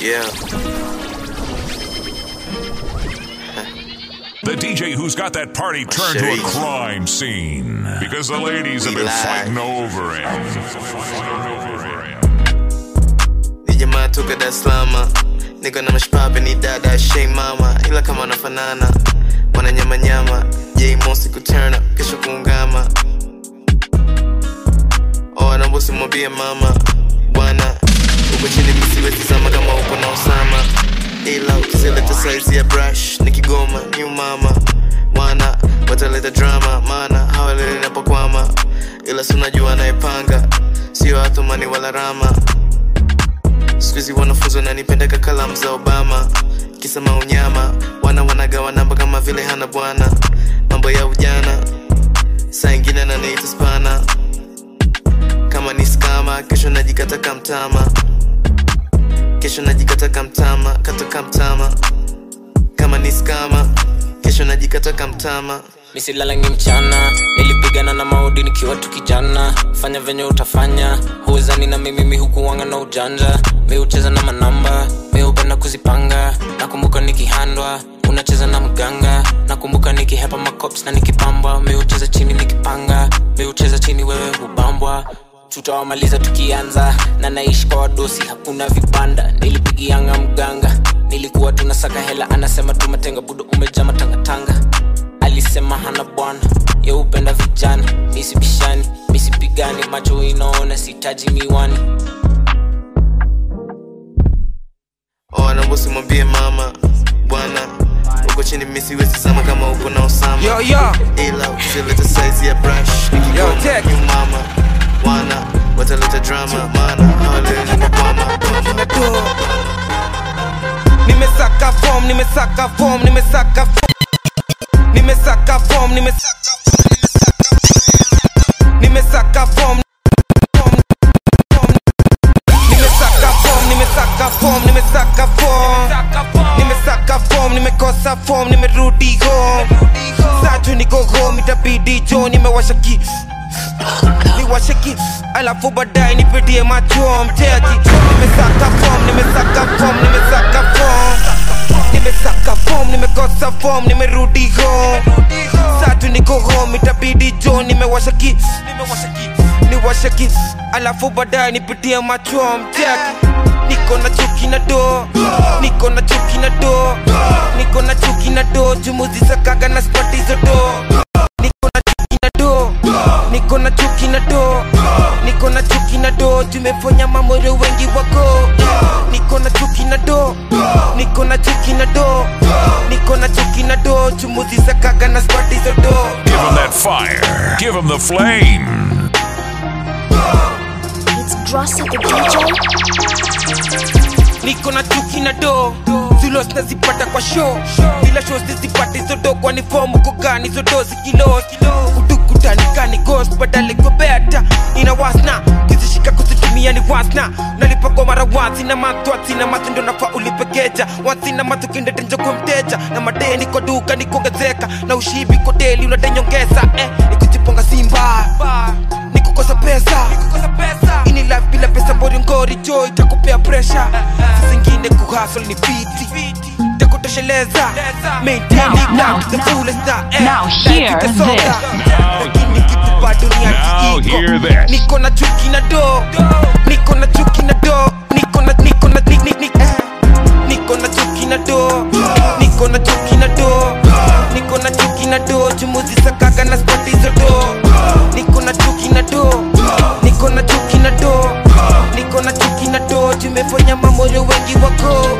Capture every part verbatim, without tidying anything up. Yeah. The D J who's got that party turned to a crime scene because the ladies have been fighting over him. Nijamaa toka Dar es Salaam, niko na mshpapi ni dada Shey mama, ila kama nafanana wananyama nyama, yeye mosi kuturna kesho kuungama. Oh, anambusi mwambie mama bwana uko chini msiwe tizama kama uko na Osama. Ila ukizileta size ya brush nikigoma new mama wana wataleta drama, mana hawalele napokwama, ila sunajua naipanga sio hatumani wala rama. Sikuizi wanafunzi wananipendeka kalamu za Obama, kisa maunyama wana wanagawa namba kama vile hana bwana. Mambo ya ujana saa ingine ananiita spana, kama ni skama kesho najikata kamtama. Kesho najikata kamtama, kata kamtama. Kama niskama, kesho najikata kamtama. Misi lalangi mchana, nilipigana na maudi nikiwa tukijana. Fanya venye utafanya, huwezani na mimi mi hukuwanga na ujanja. Mi ucheza na manamba, mi upenda kuzipanga. Nakumbuka nikihandwa, unacheza na mganga. Nakumbuka nikihepa makops na nikipambwa. Mi ucheza chini nikipanga, mi ucheza chini wewe hubambwa. Tutawamaliza tukianza, na naishi kwa wadosi hakuna vibanda. Nilipigianga mganga, nilikuwa tunasaka hela, anasema tumetenga budo umeja matanga tanga. Alisema hana bwana, ya upenda vijana. Misi bishani, misi pigani, macho inaona sitaji miwani. Oh, nambosi mwambie mama bwana uko chini misi wezi sama kama uko na Osama. Yo yo, ila ukizileta size ya brush nikikona new mama wana wataleta drama, mana hawalele napokwama. Nimesaka form, nimesaka form, nimesaka form, nimesaka form, nimesaka form, nimesaka form, nimesaka form, nimesaka form, nimesaka form, nimesaka form, nimekosa form, nimerudi home. Sasa niko home itabidi jo nimewasha ki. Niwashe kids, alafu badai nipitie macho mteaji. Nimesaka form, nimesaka form, nimesaka form, nimesaka form, nimekosa form, nimerudi home. Sasa niko home itabidi jo nimewasha kids, nimewasha kids, niwashe kids, alafu badai nipitie macho mteaji. Niko na chuki na do, niko na chuki na do, niko na chuki na do, jumuzi sakaga na spati zodo. Niko na chuki na do, niko na chuki na do, tumeponya mamoro wengi wako. Niko na chuki na do, niko na chuki na do, niko na chuki na do, tumuzisa kaga na spati za do. Give him that fire, give him the flame. It's Grossi the D J. Niko na chuki na do, zulos na zipata kwa show. Bila shows zipati zodo kwa ni formu kugani zodo zikilo. Nikani ghost badali kwa beta inawasna kizishika kusitumia ni wasna nalipako mara wazi na matu wazi na matu ndo nafa ulipekeja wazi na matu kinde tenjo kwa mteja na madeni kwa duka nikongezeka na ushibi kwa deli unadenyongeza eh nikujiponga simba nikukosa pesa ini life bila pesa mbori ngori joy itakupea pressure sisi ingine kuhasol ni piti maintain it down to the fullest. Now hear this. Now hear this. Niko na chuki na do, niko na chuki na do, niko na niko na nik nik nik. Niko na chuki na do, niko na chuki na do, niko na chuki na do, jumuzi sakaga na spati zodo. Niko na chuki na do, niko na chuki na do, niko na chuki na do, jumeponya mamoyo wengi wako.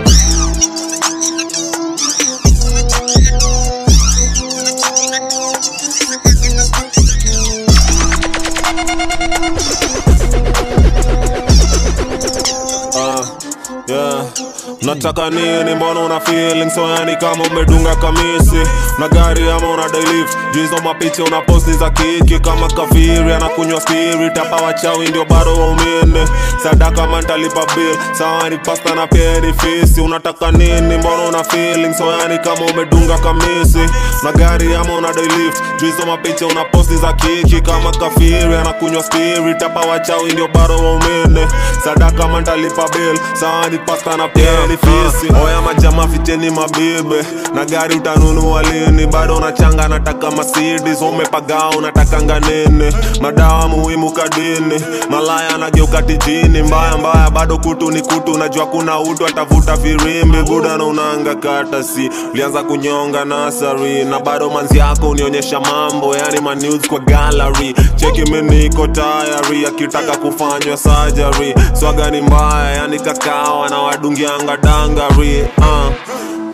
Nataka nini mbona una feeling so yani kama umedunga kamisi na gari ama una delift juizo mapicha una posti za kiki kama kafiri anakunywa spirit hapa wachawi ndio bado waumini sadaka mantalipa bill sawa ni pasta na peri fisi. Unataka nini mbona una feeling so yani kama umedunga kamisi na gari ama una delift juizo mapicha una posti za kiki kama kafiri anakunywa spirit hapa wachawi ndio bado waumini sadaka mandalipa bill, saani pasta na peli fisi. Oya majama ficheni mabibe, na gari utanunua lini? Bado na changa nataka Mercedes, umepaga unataka nganene? Madawa muhimu kadini, malaya anageuka tijini. Mbaya mbaya bado kutu ni kutu, najua kuna utu atavuta firimbi. Buda na unanga katasi, ulianza kunyonga nasari, na bado manzi yako unionyesha mambo, yani manews kwa gallery. Cheki mimi niko tayari, akitaka kufanywa surgery. Swaga ni mbaya, yani kakao na wadungianga dangari. uh.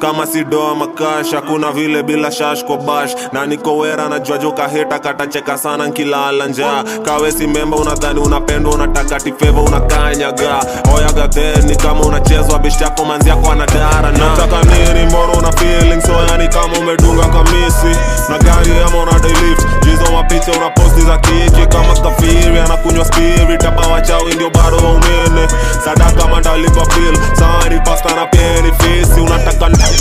Kama si doa makasha, kuna vile bila shash kwa bash. Na niko wera na jwajo kaheta, katacheka sana nkilala njaa. Kawe si memba, unadhani unapendo, unataka tifeva, unakanyaga. Oya gadheni kama unachezwa, bish yako manzi yako anadara. Nataka nini moro na feelings, oya ni kama umedunga kamisi. Na gari ama una delift, jizo mapiche unaposti za kiki. Kama kafiri anakunywa spirit, hapa wachawi ndio bado waumene. Sadaka mandalipa bill, sahari pasta na peni fisi. Unataka nini? Whoa,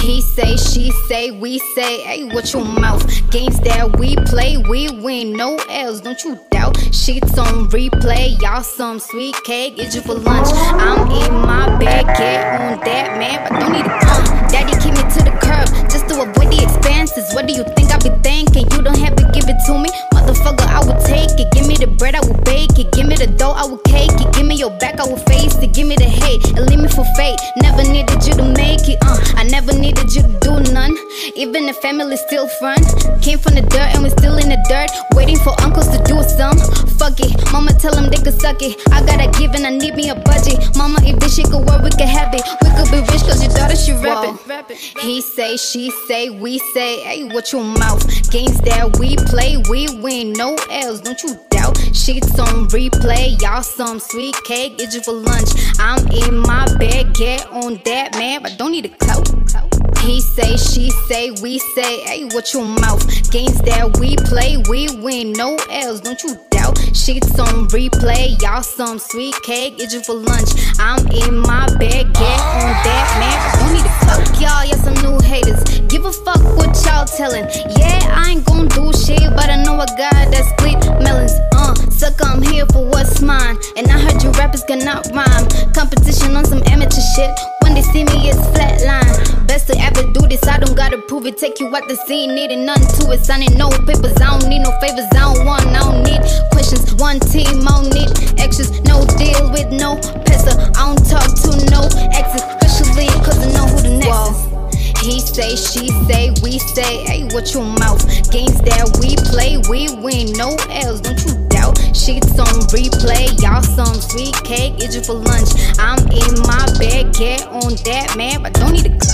he say, she say, we say, hey, what your mouth? Games that we play, we win, no L's, don't you doubt? Sheets on replay, y'all some sweet cake, eat you for lunch. I'm eating my bag, get on that, man, but don't need to come. Daddy keep me to the curb, just to avoid the expenses. What do you think I be thinking? You don't have to give it to me, motherfucker, I will take it. Give me the bread, I will bake it. Give me the dough, I will cake it. Give me your back, I will face it. Give me the hate, and leave me for fate. Never needed you to make it, uh, I never needed you to do none. Even the family still fun. Came from the dirt and we still in the dirt, waiting for uncles to do some. Fuck it, mama tell them they could suck it. I gotta give and I need me a budget. Mama, if this shit could work, we could have it. We could be rich cause your daughter, she rapping. He say, she say, we say, hey, what your mouth? Games that we play, we win, no L's, don't you doubt? Sheets on replay, y'all some sweet cake, eat you for lunch. I'm in my bed, get on that, man, but don't need a clout. He say, she say, we say, hey, what your mouth? Games that we play, we win, no L's, don't you doubt? Sheets on replay, y'all some sweet cake, eat you for lunch. I'm in my bed, get on that, man, but don't need a clout. Y'all, y'all some new haters, give a fuck what y'all telling. Yeah, I ain't gon' do shit, but I know a guy that split melons. Uh, sucker, I'm here for what's mine, and I heard you rappers cannot rhyme. Competition on some amateur shit, when they see me it's flatline. Best to ever do this, I don't gotta prove it. Take you out the scene, needing nothing to it. Signing no papers, I don't need no favors, I don't want, I don't need questions. One team, I don't need extras, no deal with no pisser. I don't talk to no exes, especially cause I know who the next is. He say, she say, we say, hey, what your mouth? Games that we play, we win, no L's, don't you doubt? Sheets on replay, y'all some sweet cake, eat you for lunch. I'm in my bed, get on that, man, but don't need a clue.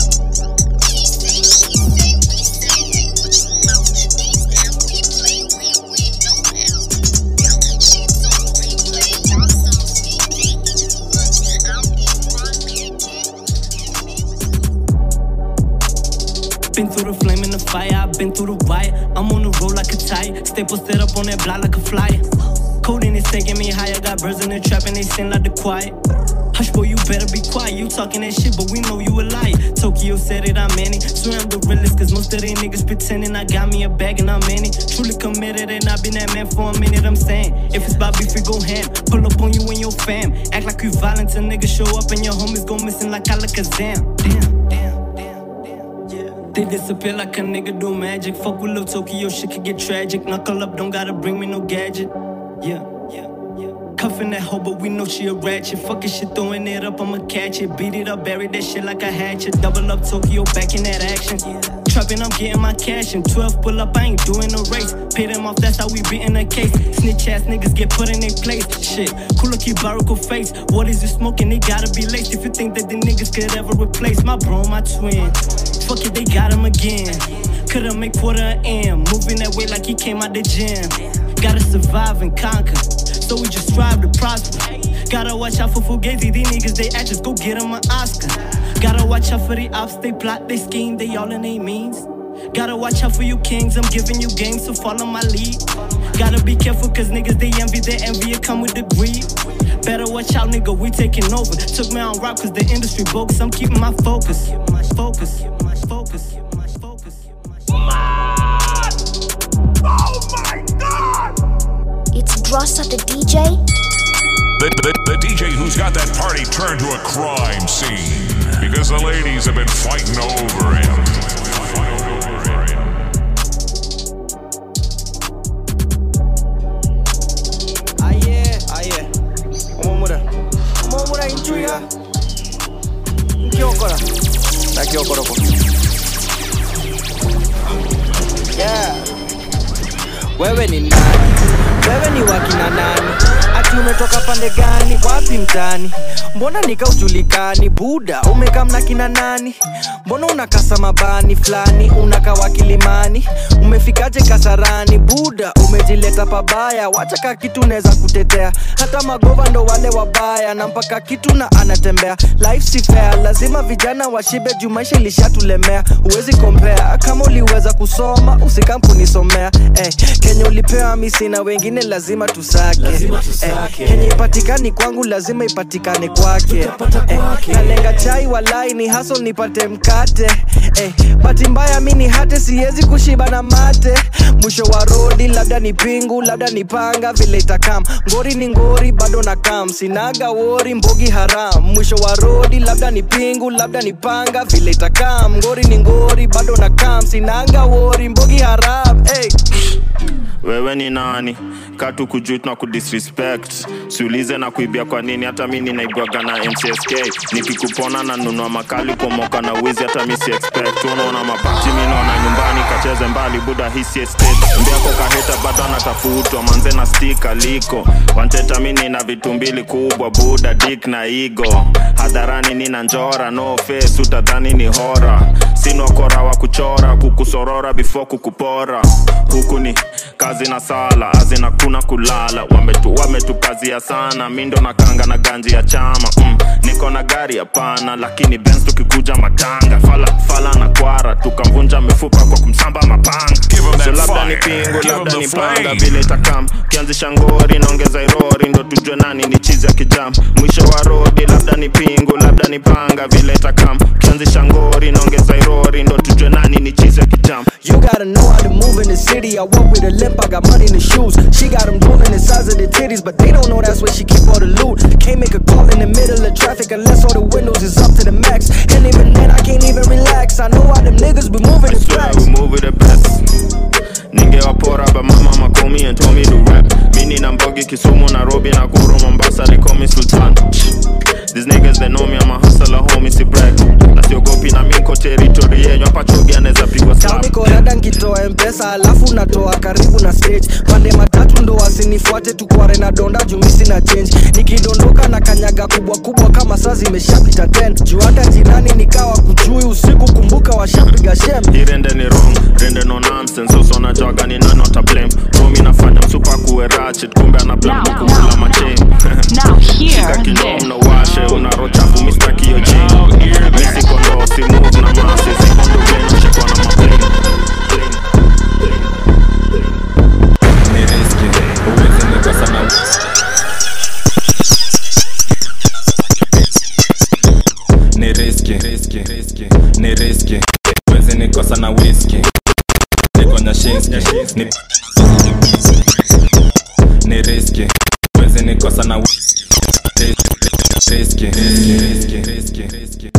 Been through the flame and the fire, I've been through the wire. I'm on the road like a tire, staples set up on that block like a flyer. Coding is taking me higher, got birds in the trap and they sing like the choir. Hush boy, you better be quiet, you talking that shit but we know you a liar. Tokyo said it, I'm in it, swear I'm the realest cause most of these niggas pretending. I got me a bag and I'm in it, truly committed and I've been that man for a minute, I'm saying. If it's Bobby free, go ham, pull up on you and your fam. Act like you violent till niggas show up and your homies go missing like Alakazam. Damn. They disappear like a nigga do magic. Fuck with Lil Tokyo, shit could get tragic. Knuckle up, don't gotta bring me no gadget. Yeah, yeah, yeah. Cuffin' that hoe, but we know she a ratchet. Fuckin' shit, throwin' it up, I'ma catch it. Beat it up, bury that shit like a hatchet. Double up Tokyo, back in that action. Yeah. Trappin', I'm getting my cash. And twelve pull up, I ain't doing no race. Pay them off, that's how we beatin' the case. Snitch ass niggas get put in their place. Shit, cool lucky barracle face. What is you smoking? They gotta be laced. If you think that the niggas could ever replace my bro, my twin. Fuck it, they got him again. Could've made quarter an M. Moving that way like he came out the gym. Gotta survive and conquer, so we just strive to prosper. Gotta watch out for Fugazi, these niggas they actors, go get them an Oscar. Gotta watch out for the ops, they plot, they scheme, they all in they means. Gotta watch out for you kings, I'm giving you games, so follow my lead. Gotta be careful cause niggas they envy, they envy it come with the greed. Better watch out, nigga, we taking over. Took me on route cause the industry bogus. I'm keeping my focus. Focus, focus, focus. Oh my God! It's Dross at the D J. The, the, the D J who's got that party turned to a crime scene because the ladies have been fighting over him. Yeah. Wewe ni nani? Wewe ni wakina nani? Ati umetoka pande gani? Wapi mtani? Mbona nikaujulikani? Buda umekamna kina nani? Mbona unakasa mabani flani? Unakawa Kilimani? Umefikaje Kasarani? Buda umejileta pabaya. Wacha ka kitu neza kutetea. Hata magova ndo wale wabaya. Na mpaka kitu na anatembea. Life si fair. Lazima vijana washibe juu maisha ilishatulemea. Uwezi compare. Kama uliweza kusoma usikampunisomea. Eh, Kenya ulipewa misi na wengine lazima tusake, lazima tusake. Eh, Kenya ipatikani kwangu lazima ipatikane kwake. Kwake. Eh, kalenga chai walai ni haso nipate mkate. Eh, bahati mbaya mimi hata siwezi kushiba na mate. Mwisho wa rodi labda ni pingu, labda ni panga vile itakam. Ngori ni ngori bado na kam. Sinaga wori mbogi haram. Mwisho wa rodi labda ni pingu, labda ni panga vile itakam. Ngori ni ngori bado na kam. Sinaga wori mbogi haram. Hey. Wewe ni nani? Katu kujutu na kudisrespect. Siulize na kuibia kwa nini. Hata mimi naibwaga na M C S K. Nikikupona na nunua makali pomoka na wizi hata mimi si expect. Unaona mabati mimi naona nyumbani kacheze mbali buda hisi estate. Mbia kwa kaheta bado natafuta manze na stika liko. Wanteta mimi na vitu mbili kubwa buda dick na ego. Hadharani nina njora no face utadhani ni horror. Sina ukora wa kuchora kukusorora before kukupora. Huku ni kazi na sala, azina kuna kulala. Wametu, wametu kazia sana. Mindo na kanga na ganji ya chama. mm, Niko na gari ya pana. Lakini Benz tukikuja matanga. Fala, fala na kwara. Tukamvunja mifupa kwa kumsamba mapanga. So labda ni pingu, labda ni panga vile itakam. Kianzi shangori, naongeza irori. Ndo tujue nani ni chizi ya kijam. Mwisho wa rodi, labda ni pingu, labda ni panga vile itakam. Kianzi shangori, naongeza irori. Ndo tujue nani ni chizi ya kijam. You gotta know how to move in the city. I walk with a limp, I got money in the shoes. She got them drooling the size of the titties, but they don't know that's where she keep all the loot. Can't make a call in the middle of traffic unless all the windows is up to the max. And even then I can't even relax. I know how them niggas be moving the tracks. We moving the best. Ninge wapora but my mama call me and told me to rap. Mini na mbogi Kisumu, Nairobi, Nakuru, Mombasa, they call me Sultan. These niggas they know me, I'm a hustler, homie, si brag. Nasiogopi na miko territory yenyu, hapa chogi anaweza pigwa slap. Tao niko rada nikitoa mpesa, alafu natoa karibu na stage. Pande matatu ndo wasinifuate tukware na donda juu mimi sina change. Nikidondoka na kanyaga kubwa kubwa kama saa zimeshapita ten. Juu hata jirani nikawa kujui usiku kumbuka washapiga shem. Hii rende ni wrong, rende no nonsense, so sona joga ni nani not a blame. Romi nafanya msupa kuwe ratchet, kumbe anaplan kumula machain. Now here, kinyom na washe. Una rocha fumista kiyo jing. Misi kondo si move na masi. Si kondo genu shiko na maplane. Niriski uwezi nika sana whisky. Niriski Niriski uwezi nika sana whisky. Niko na shinski. Niriski uwezi nika sana whisky. Risky, risky, risky, risky.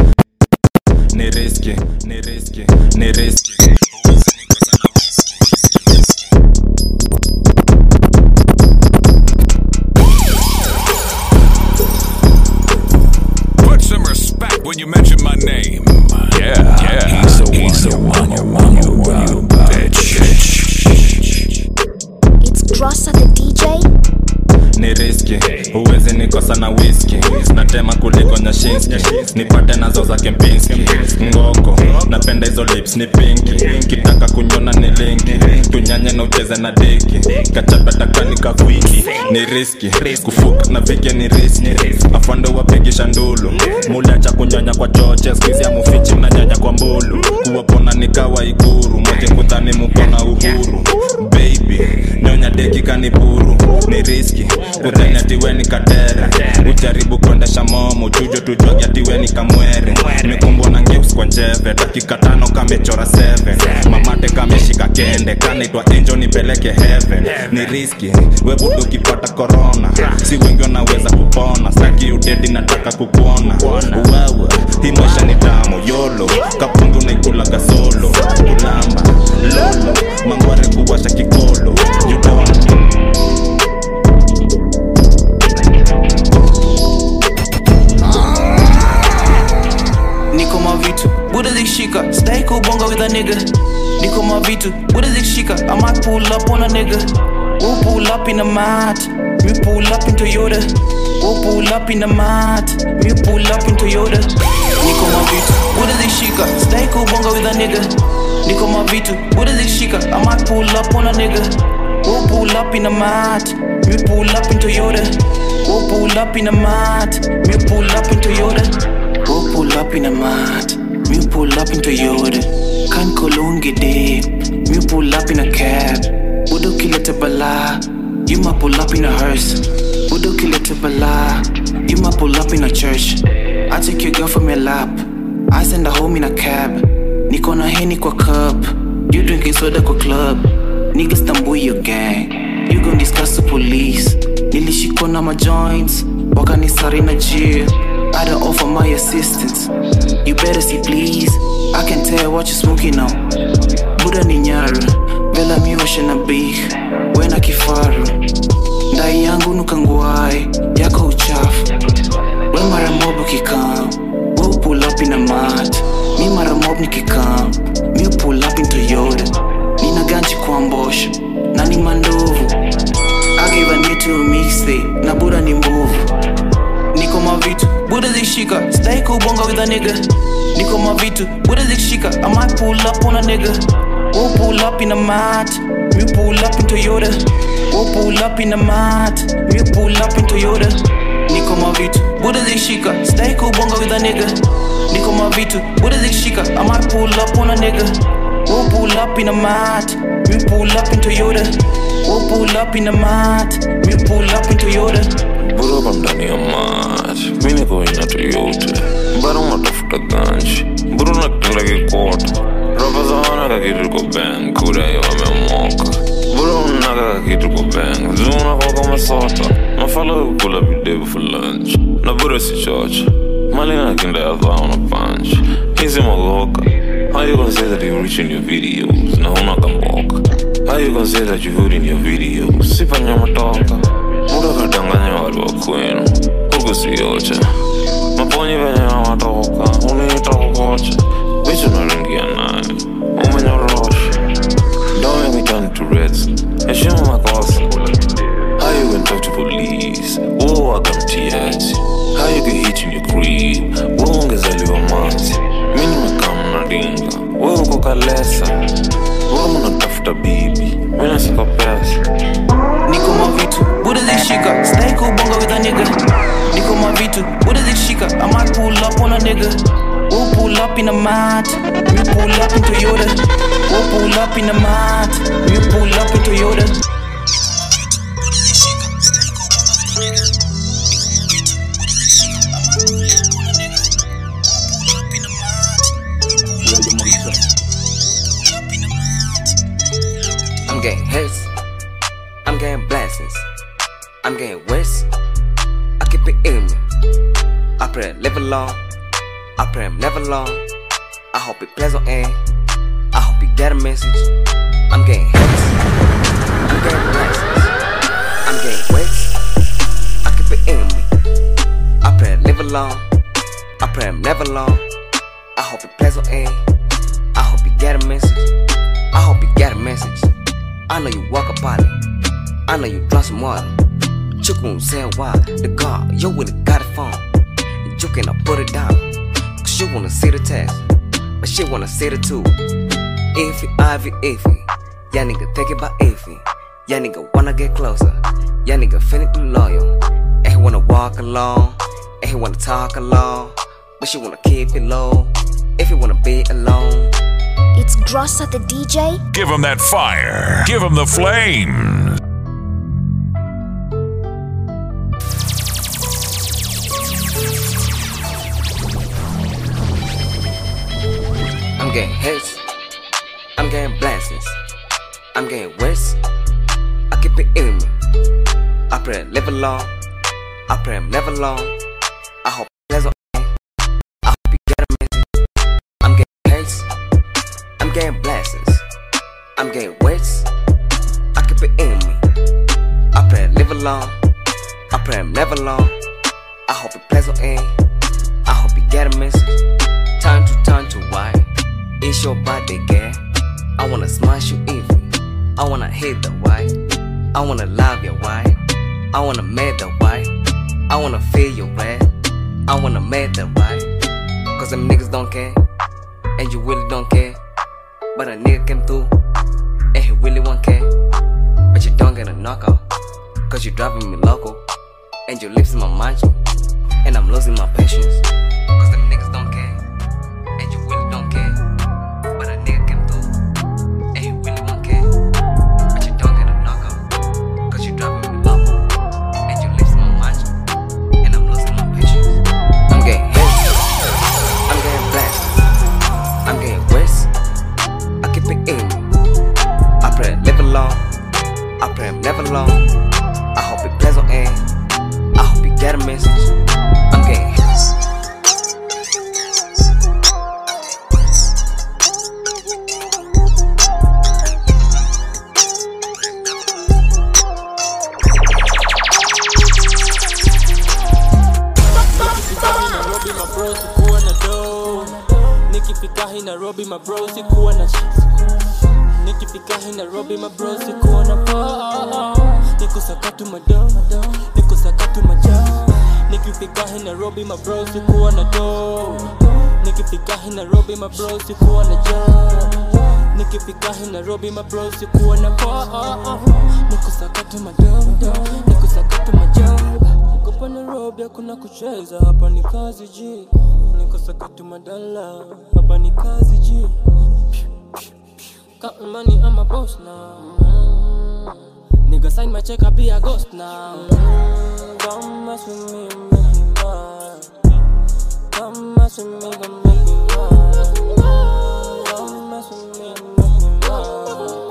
Ne risky, ne risky, ne risky. Put some respect when you mention my name. Yeah, yeah. He's the he's one, the one, the one, the one, bitch. It's Dross at the D J. Ni risky, uwezi nikosa na whisky. Natema kuliko nyashinski. Nipate nazo za Kempinski. Ngoko, napenda hizo lips ni pinki. Kitaka kunyona ni linki. Tunyanye na ucheze na deki. Kachabata kwa nika wiki. Ni risky, kufuka na vike ni risky. Afando wapigi shandulu. Mula cha kunyanya kwa choche. Squeeze ya mufichi mnanyanya kwa mbulu. wapona nikawa ikuru, mwache kudhani mukona uhuru. Baby, nyonya deki kanipuru, ni riski, kudhani atiwe ni kadera. Ujaribu kuendesha momo, chujo tujogi atiwe ni kamwere. Nimekumbwa na ngeus kwa njeve, dakika tano kamechora seven. Mamate kameshika kende, kanaitwa angel nipeleke heaven. Ni riski, webudu kipata corona, si wengi wanaweza kupona. Saki udedi nataka kukuona, uwewe, hii maisha ni tamu, yolo. Kapundu naikula gasolo, ulamba, lolo, mangware kuwasha kikolo. You don't Buddha zikshika, stay cool bonga with a nigga. Niko mavitu, Buddha zikshika, I might pull up on a nigga. We'll pull up in a mat, we pull up in Toyota. We'll pull up in a mat, we pull up in Toyota. Niko mavitu, Buddha zikshika, stay cool bonga with a nigga. Niko mavitu, Buddha zikshika, I might pull up on a nigga. We'll pull up in a mat, we pull up in Toyota. We'll pull up in a mat, we pull up in Toyota. We'll pull up in a mat. Me pull up into yod, kan kolongi de. Me pull up in a cab, udo kilete bala. You ma pull up in a hearse, udo kilete bala. You ma pull up in a church. I take your girl from your lap, I send her home in a cab. Niko na heni kwa cup, you drinking soda kwa club. Niggas tambu your gang, you gon' discuss the police. Nilishikona my joints, waka ni sari na jail. I don't offer my assistance, you better see please. I can tell what you smoking on. Buddha ni nyara, vela mi washena big. Wena kifaru, ndai yangu nukanguai, yako uchafu. We maramobu kikam, we pull up in a mat. Mi maramobu nikikam, mi pull up in Toyota. Nina ganchi kwa mbosh, nani mandovu. I give a need to mix it, na Buddha ni mbovu. Niko mavitu, Buddha zikshika, stay cool bonga with a nigga. Niko mavitu, Buddha zikshika, I might pull up on a nigga. We'll pull up in a mat, we pull up in Toyota. We'll pull up in a mat, we pull up in Toyota. Niko mavitu, Buddha zikshika, stay cool bonga with a nigga. Niko mavitu, Buddha zikshika, I might pull up on a nigga. We'll pull up in a mat, we pull up in Toyota. We'll pull up in a mat, we pull up in Toyota. Bro, I'm done your match. Me ne go in a Toyota. Baro matafuta ganji. Bro, nakutanga kikota. Rapazana kakitu ko bang. Kuda yo amemoka. Bro, naga kakitu ko bang. Zuna koka masota. Mafalo kula bidebu for lunch. Na bro si church. Malina kinda yavaona punch. Hizi magoka. How you gonna say that you rich in your videos? Na huna kamoka. How you gonna say that you hood in your videos? Sipanya matoka. Muda katanganya wali wa kwenu, kuku siyoche. Maponyi venye wa matoka, uniita kukoche. Bichu naringi ya nani, umenyoroshe. Don't make me turn to reds, heshimu makosa. How you can talk to police, uo waka mtiaji. How you can hit in your creep, uo ungezaliwa mati. Mini makamu naringa, uo kukalesa. Uo munatafuta bibi, mina siko pesa. Niko mavitu, Buddha zikshika, stay cool bonga with a nigga. Niko mavitu, Buddha zikshika, I might pull up on a nigga. We'll pull up in a mat, we pull up in Toyota. We'll pull up in a mat, we pull up in Toyota. Buddha zikshika, stay cool bonga with a nigga. Buddha zikshika, I might pull up on a nigga. We'll pull up in a mat, we pull up in Toyota. Pull up in a mat. I'm getting hits. I'm getting blessings, I'm getting wits. I keep it in me. I pray live along, I pray I'm never long. I hope it plays on end, I hope you get a message. I'm getting hits, I'm getting blessings, I'm getting wits. I keep it in me. I pray live along, I pray I'm never long. I hope it plays on end, I hope you get a message. I hope you get a message. I know you walk about it. I know you drop some water. Chuck won't say why. The car, you would've got it from. You cannot put it down. Cause you wanna see the test. But she wanna see the two. Ify, Ivy, Ify. Ya nigga think about Ify. Ya nigga wanna get closer. Ya nigga feeling loyal. And he wanna walk along. And he wanna talk along. But she wanna keep it low. If you wanna be alone. It's Grossa the D J. Give him that fire. Give him the flame. I'm getting hits. I'm getting blessings. I'm getting wits. I keep it in me. I pray live along. I pray I'm never long. I hope there's a I'm getting blessings. I'm getting weights. I keep it in me. I pray I live alone. I pray I'm never alone. I hope it plays on in. I hope you get a message. Time to turn to why. It's your body, girl. I wanna smash you even. I wanna hit the white. I wanna love your white. I wanna make the white. I wanna feel your red. I wanna make the white. Cause them niggas don't care. And you really don't care. But a nigga came through, and he really won't care. But you don't get a knockout, cause you driving me loco. And your lips in my mind, and I'm losing my patience. Cause them niggas don't care, and you really don't care. But a nigga came through, and he really won't care. But you don't get a knockout, cause you driving me loco. And your lips in my mind, and I'm losing my patience. I'm getting hit, I'm getting blessed, I'm getting worse. I keep it in. I pray I live alone. I pray I'm never alone. I hope it plays on end. I hope you get a message. I'm getting hits. Nikifika hii Nairobi my bro sikuwa na shit. Nikifika hii Nairobi my bro sikuwa na poa. Niko sakatu mado, niko sakatu maja. Nikifika hii Nairobi my bro sikuwa na do. Nikifika hii Nairobi my bro sikuwa na ja. Nikifika hii Nairobi my bro sikuwa na poa. Niko sakatu mado, niko sakatu maja. Niko pa Nairobi hakuna kucheza, hapa ni kazi ji. Niko sakatu madala, hapa ni kazi ji. Got money, I'm a boss now. Mm-hmm. Nigga sign my check, I be a ghost now. Mm-hmm. Don't mess with me, make me mad. Don't mess with me, don't make me mad. Don't mess with me, make me mad.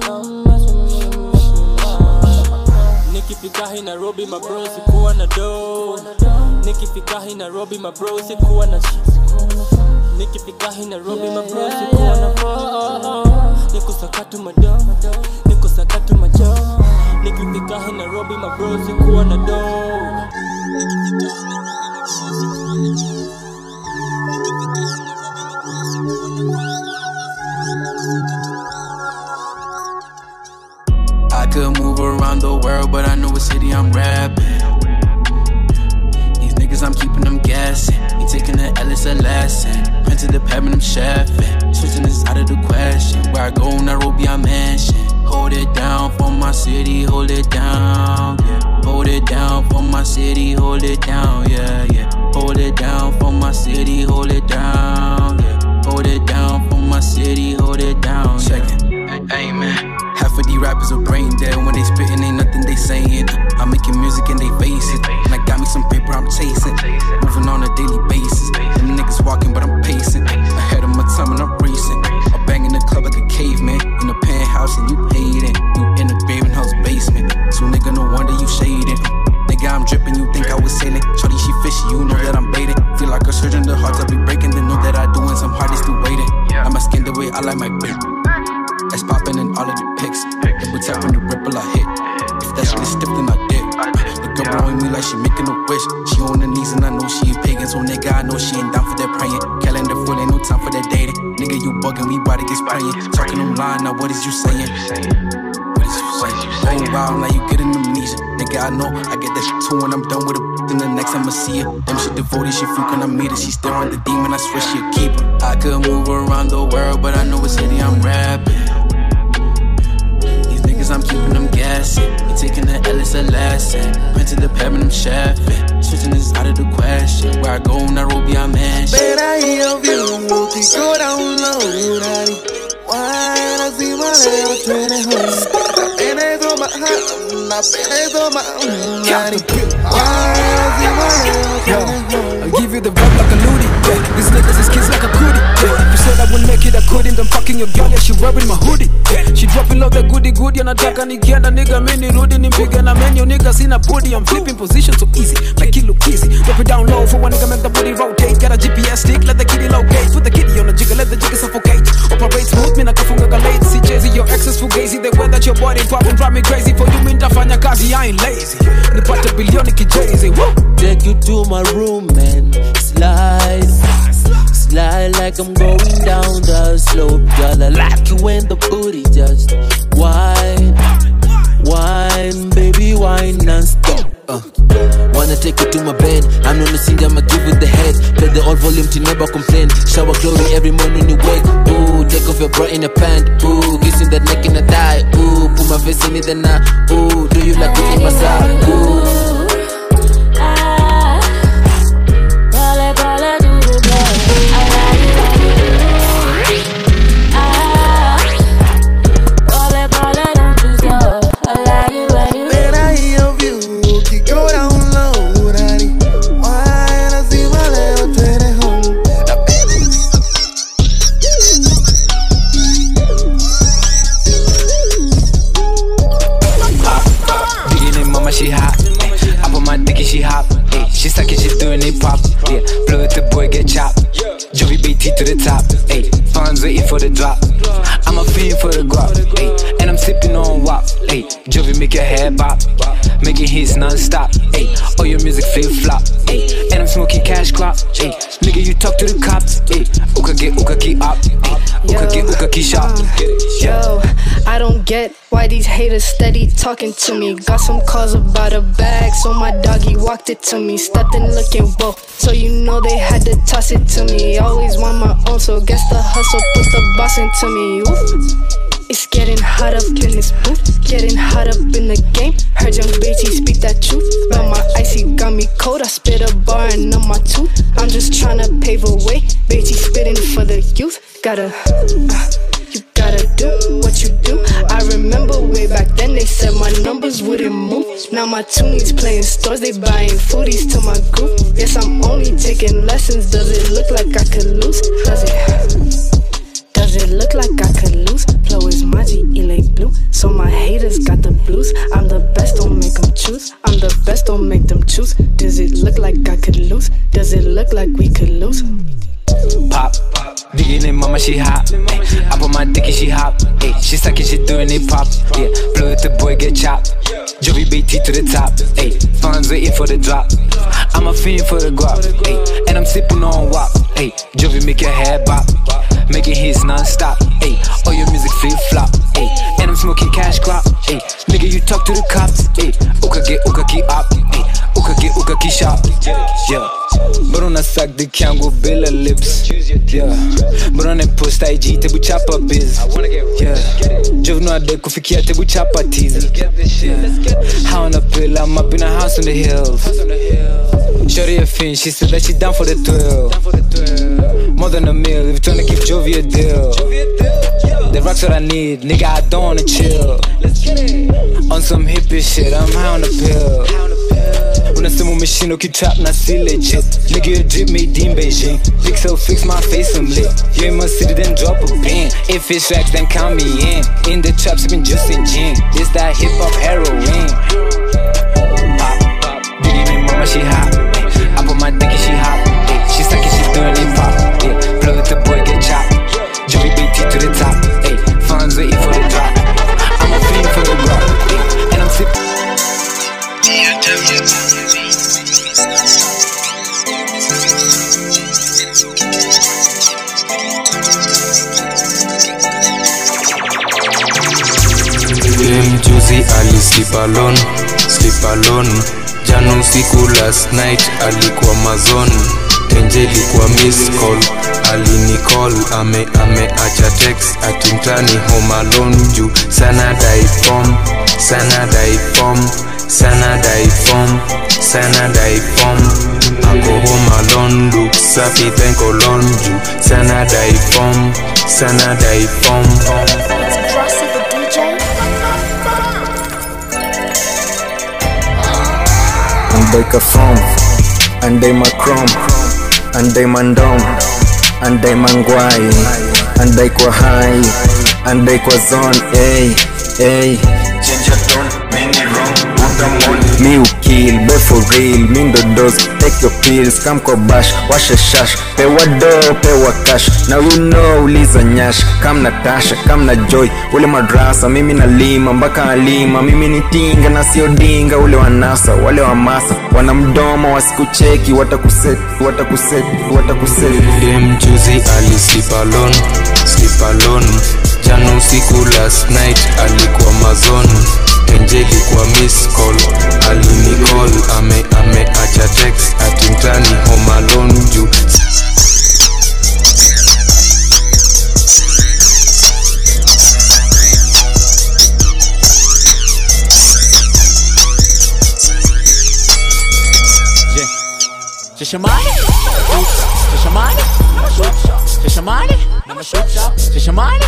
Don't mess with me, make me mad. Nikifika hii Nairobi, my bro sikuwa na dough. Nikifika hii Nairobi, my bro sikuwa na shit. Nikifika hii Nairobi my bro sikuwa na poa. Niko sakatu mado, niko sakatu majo. Nikifika hii Nairobi my bro sikuwa na do. Nikifika hii Nairobi I could move around the world but I know what city I'm rapping. These niggas I'm keeping them guessing. He taking the L is a lesson. To the pad when I'm chefing. Switching is out of the question. Where I go, Nairobi, I mention. Hold it down for my city, hold it down, yeah. Hold it down for my city, hold it down, yeah, yeah. Hold it down for my city, hold it down, yeah. Hold it down for my city, hold it down, yeah. Check it, amen. Half of these rappers are brain dead. When they spittin', ain't nothing they sayin'. I'm making music and they face it. And I got me some paper I'm chasing. Moving on a daily basis. And the niggas walking, but I'm pacing. Ahead of my time and I'm racing. I'm banging the club like a caveman. In the penthouse and you hating. You in the Raven House basement. So nigga, no wonder you shading. Nigga, I'm dripping, you think I was sailing. Shorty, she fishy, you know that I'm baiting. Feel like a surgeon, the hearts I be breaking. They know that I doin' some hard, they still waiting. I'm a skin the way I like my bitch. That's poppin' in all of the pics. We tappin' the ripple I hit. If that shit is stiff, then I dip. The girl on me like she making a wish. She on her knees and I know she ain't pagan. So nigga, I know she ain't down for that praying. Calendar full, ain't no time for that dating. Nigga, you buggin', we bout to get spraying. Talking them lying, now what is you saying? What is you saying? Going wild, now you getting amnesia. Nigga, I know, I get that shit too when I'm done with it. Then the next I'ma see her. Them shit devoted, she freakin' I meet her. She still on the demon, I swear she a keeper. I could move around the world, but I know what city I'm rapping. I'm keeping them guessing. He taking the L is a lesson. Went to the pad when I'm chefing. Switching is out of the question. Where I go Nairobi I mention. Better hiyo viungo tikora unaurari. Wala zimaleo twene honi. Enezo mahana, penezo maunari. Wala zimaleo twene honi. I'll give you the vibe like a loody, yeah. These niggas is kids like a cootie, yeah. You said I wouldn't make it, I couldn't. I'm fucking your girl, yeah, she wearing my hoodie, yeah. She dropping off the goody goody, and nataka nikienda nigga mini rudi nimpige na menu nigga sina body. I'm flipping position so easy, make it look easy. Drop it down low for one nigga, make the body rotate. Got a G P S stick, let the kitty locate. Put the kitty on the jigger, let the jigger suffocate. Operate smooth, mina kafunga galate. Si chasey, your exes fugazi. The way that your body poppin' drive me crazy. For you mean tafanya kazi, I ain't lazy. Nipate bilioni kijazi, woo. Take you to my room and slide, slide like I'm going down the slope. Girl, I like you when the booty just whine, whine, baby, whine non-stop. Uh, wanna take you to my bed. I'm not a singer, I'ma give you the head. Play the old volume till never complain. Shower glory every morning you wake. Ooh, take off your bra in a pant. Ooh, kissing that neck in a thigh. Ooh, put my face in it and I. Ooh, do you like it in my side? Ooh. For the drop, I'm a fiend for the grub, ayy. And I'm sipping on W A P, ayy. Jovi make your head bop, making hits non-stop, ayy. All your music flip-flop, ayy. And I'm smoking cash crop, ayy. Nigga, you talk to the cops, ayy. Uka get uka ki up, ayy. Uka get uka ki shop. Yo, I don't get why these haters steady talking to me. Got some calls about a bag, so my doggy walked it to me. Stepped in looking woke, so you know they had to toss it to me. Always want my own, so guess the hustle puts the boss into me. Ooh. It's getting hot up in this booth, getting hot up in the game. Heard young B T speak that truth, but my icy got me cold. I spit a bar and on my tooth. I'm just tryna pave a way, B T spitting for the youth. Gotta... Uh, gotta do what you do. I remember way back then they said my numbers wouldn't move. Now my toonies playing stores, they buying foodies to my group. Yes, I'm only taking lessons. Does it look like I could lose? Does it? Does it look like I could lose? Flow is magic, L A blue. So my haters got the blues. I'm the best, don't make them choose. I'm the best, don't make them choose. Does it look like I could lose? Does it look like we could lose? Pop, digging in mama, she hot. I put my dick and she hop. Ay, she sucking, she doing it pop. Yeah, blow it, the boy get chopped. Jovi B T to the top. Ay, funds waiting for the drop. I'm a fiend for the guap. Ay, and I'm sipping on W A P. Ay, Jovi make your head bop, making hits non-stop. Ay, all your music flip flop. Ay, and I'm smoking cash crop. Ay, nigga, you talk to the cops. Ay, uka get uka ki up. Ay, uka get uka ki shop. Yeah. But on a sack, the kango bill a lips. Yeah. But on a post I G, tebu chapa biz. Yeah. Jovno adeko fikia tebu chapa teasel. Yeah. How on a pill, I'm up in a house on the hills. Shorty a fin, she said that she down for the twirl. More than a meal, if you tryna give Jovi a deal. The rocks that I need, nigga, I don't wanna chill. On some hippie shit, I'm high on the pill. When I see my machine, no keep trap, not see legit. Nigga, you drip made in Beijing. Pixel fix my face, I'm lit. You in my city, then drop a pin. If it's racks, then count me in. In the traps, been just in gin. It's that hip hop heroin. Pop, biggie me mama, she hot. I put my dick and she hot. She suckin', she doing it pop. Blow it, the boy get chopped. Jovi B T to the top. Funds waiting for the drop. I'm a fiend for the block, and I'm sipping. Game juicy, Ali sleep alone, sleep alone. Jana usiku last night, alikuwa mazon. Nje ilikuwa miss call. Alini call, ame ame acha text. Ati mtani home alone juu. Sana dai form, sana dai form, sana dai form, sana dai form. Ako home alone. Malondu, safi tenko lonju, sana daifom, sana daifom. It's Crossy the D J. Andai kafom, andai makrom, andai mandom, andai mangwai, andai kwa hai, andai kwa zone, ey, ey. Change your tone, mini wrong, what the one? Kill, be for real, mean the dose. Take your pills, come ko bash, wash a shash. Pewa do, pewa cash. Now you know, Lisa Nyash. Come Natasha, come na Joy. Ule madrasa, mimi na lima, mbaka alima. Mimi ni tinga, na sio dinga. Ule wanasa, wale wa masa. Wana mdomo, wasiku cheki. Wata kuseti, wata kuseti, wata kuseti. Dem juzi ali sleep alone, sleep alone. Jana usiku last night, alikuwa mazonu. Tenjeli kwa miss call, alini call, ame ame acha text, atintani home alone juu. Je, je shamani, je shamani, je shamani, je shamani.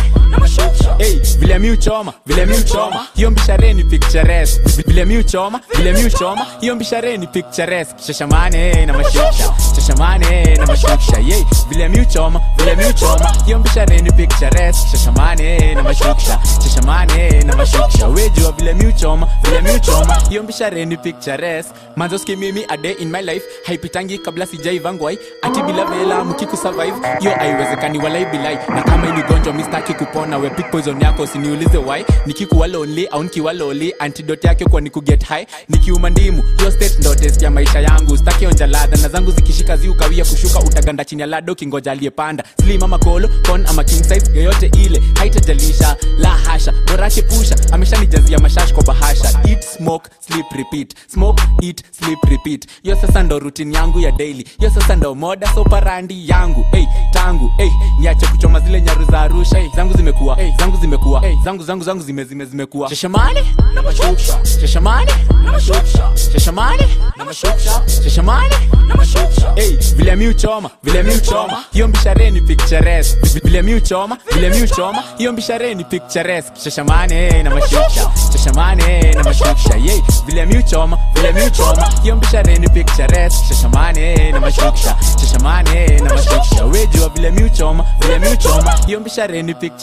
Hey, vile mi uchoma, vile mi uchoma, hiyo mbishare ni picturesque. Vile mi uchoma, vile mi uchoma, hiyo mbishare ni picturesque. Shashamane na mashuksha, shashamane na mashuksha. Hey, vile mi uchoma, vile mi uchoma, hiyo mbishare ni picturesque. Shashamane na mashuksha, shashamane na mashuksha. Wejua vile mi uchoma, vile mi uchoma, hiyo mbishare ni picturesque. Manzoski mimi a day in my life, haipitangi kabla sijaivangwai. Ati bila vela mkiku survive, hiyo haiwezekani walai bilai. Na kama ni gonjwa mistaki kupona. We pick poison yako siniulize why. Nikikuwa lonely au nikiwa lonely, antidote yake kwa niku get high. Nikiuma ndimu your state ndo test ya maisha yangu. Staki onja ladha na zangu zikishika ziukawia kushuka. Utaganda chini ya lado kingoja aliyepanda. Slim ama kolo con ama king size, yoyote ile haitajalisha la hasha. Bora kepusha ameshanijazia mashash kwa bahasha. Eat smoke sleep repeat, smoke eat sleep repeat. Yo sasa ndo routine yangu ya daily. Yo sasa ndo moda soparandi yangu. Hey tangu hey niache kuchoma zile nyaru za Arusha. Hey zangu zimekuwa, hey, zangu zimekuwa, hey, zangu zangu zangu zime zime zimekuwa. Shashamane na mashuksha, shashamane na mashuksha, shashamane na mashuksha, shashamane na mashuksha. Hey, vile mi uchoma, vile mi uchoma, hiyo mbishare ni picturesque. Vile mi uchoma, vile mi uchoma, hiyo mbishare ni picturesque. Shashamane na mashuksha, shashamane na mashuksha. Hey, vile mi uchoma, vile mi uchoma, hiyo mbishare ni picturesque. Shashamane na mashuksha, shashamane na mashuksha. Wejua vile mi uchoma, vile mi uchoma, hiyo mbishare ni picturesque.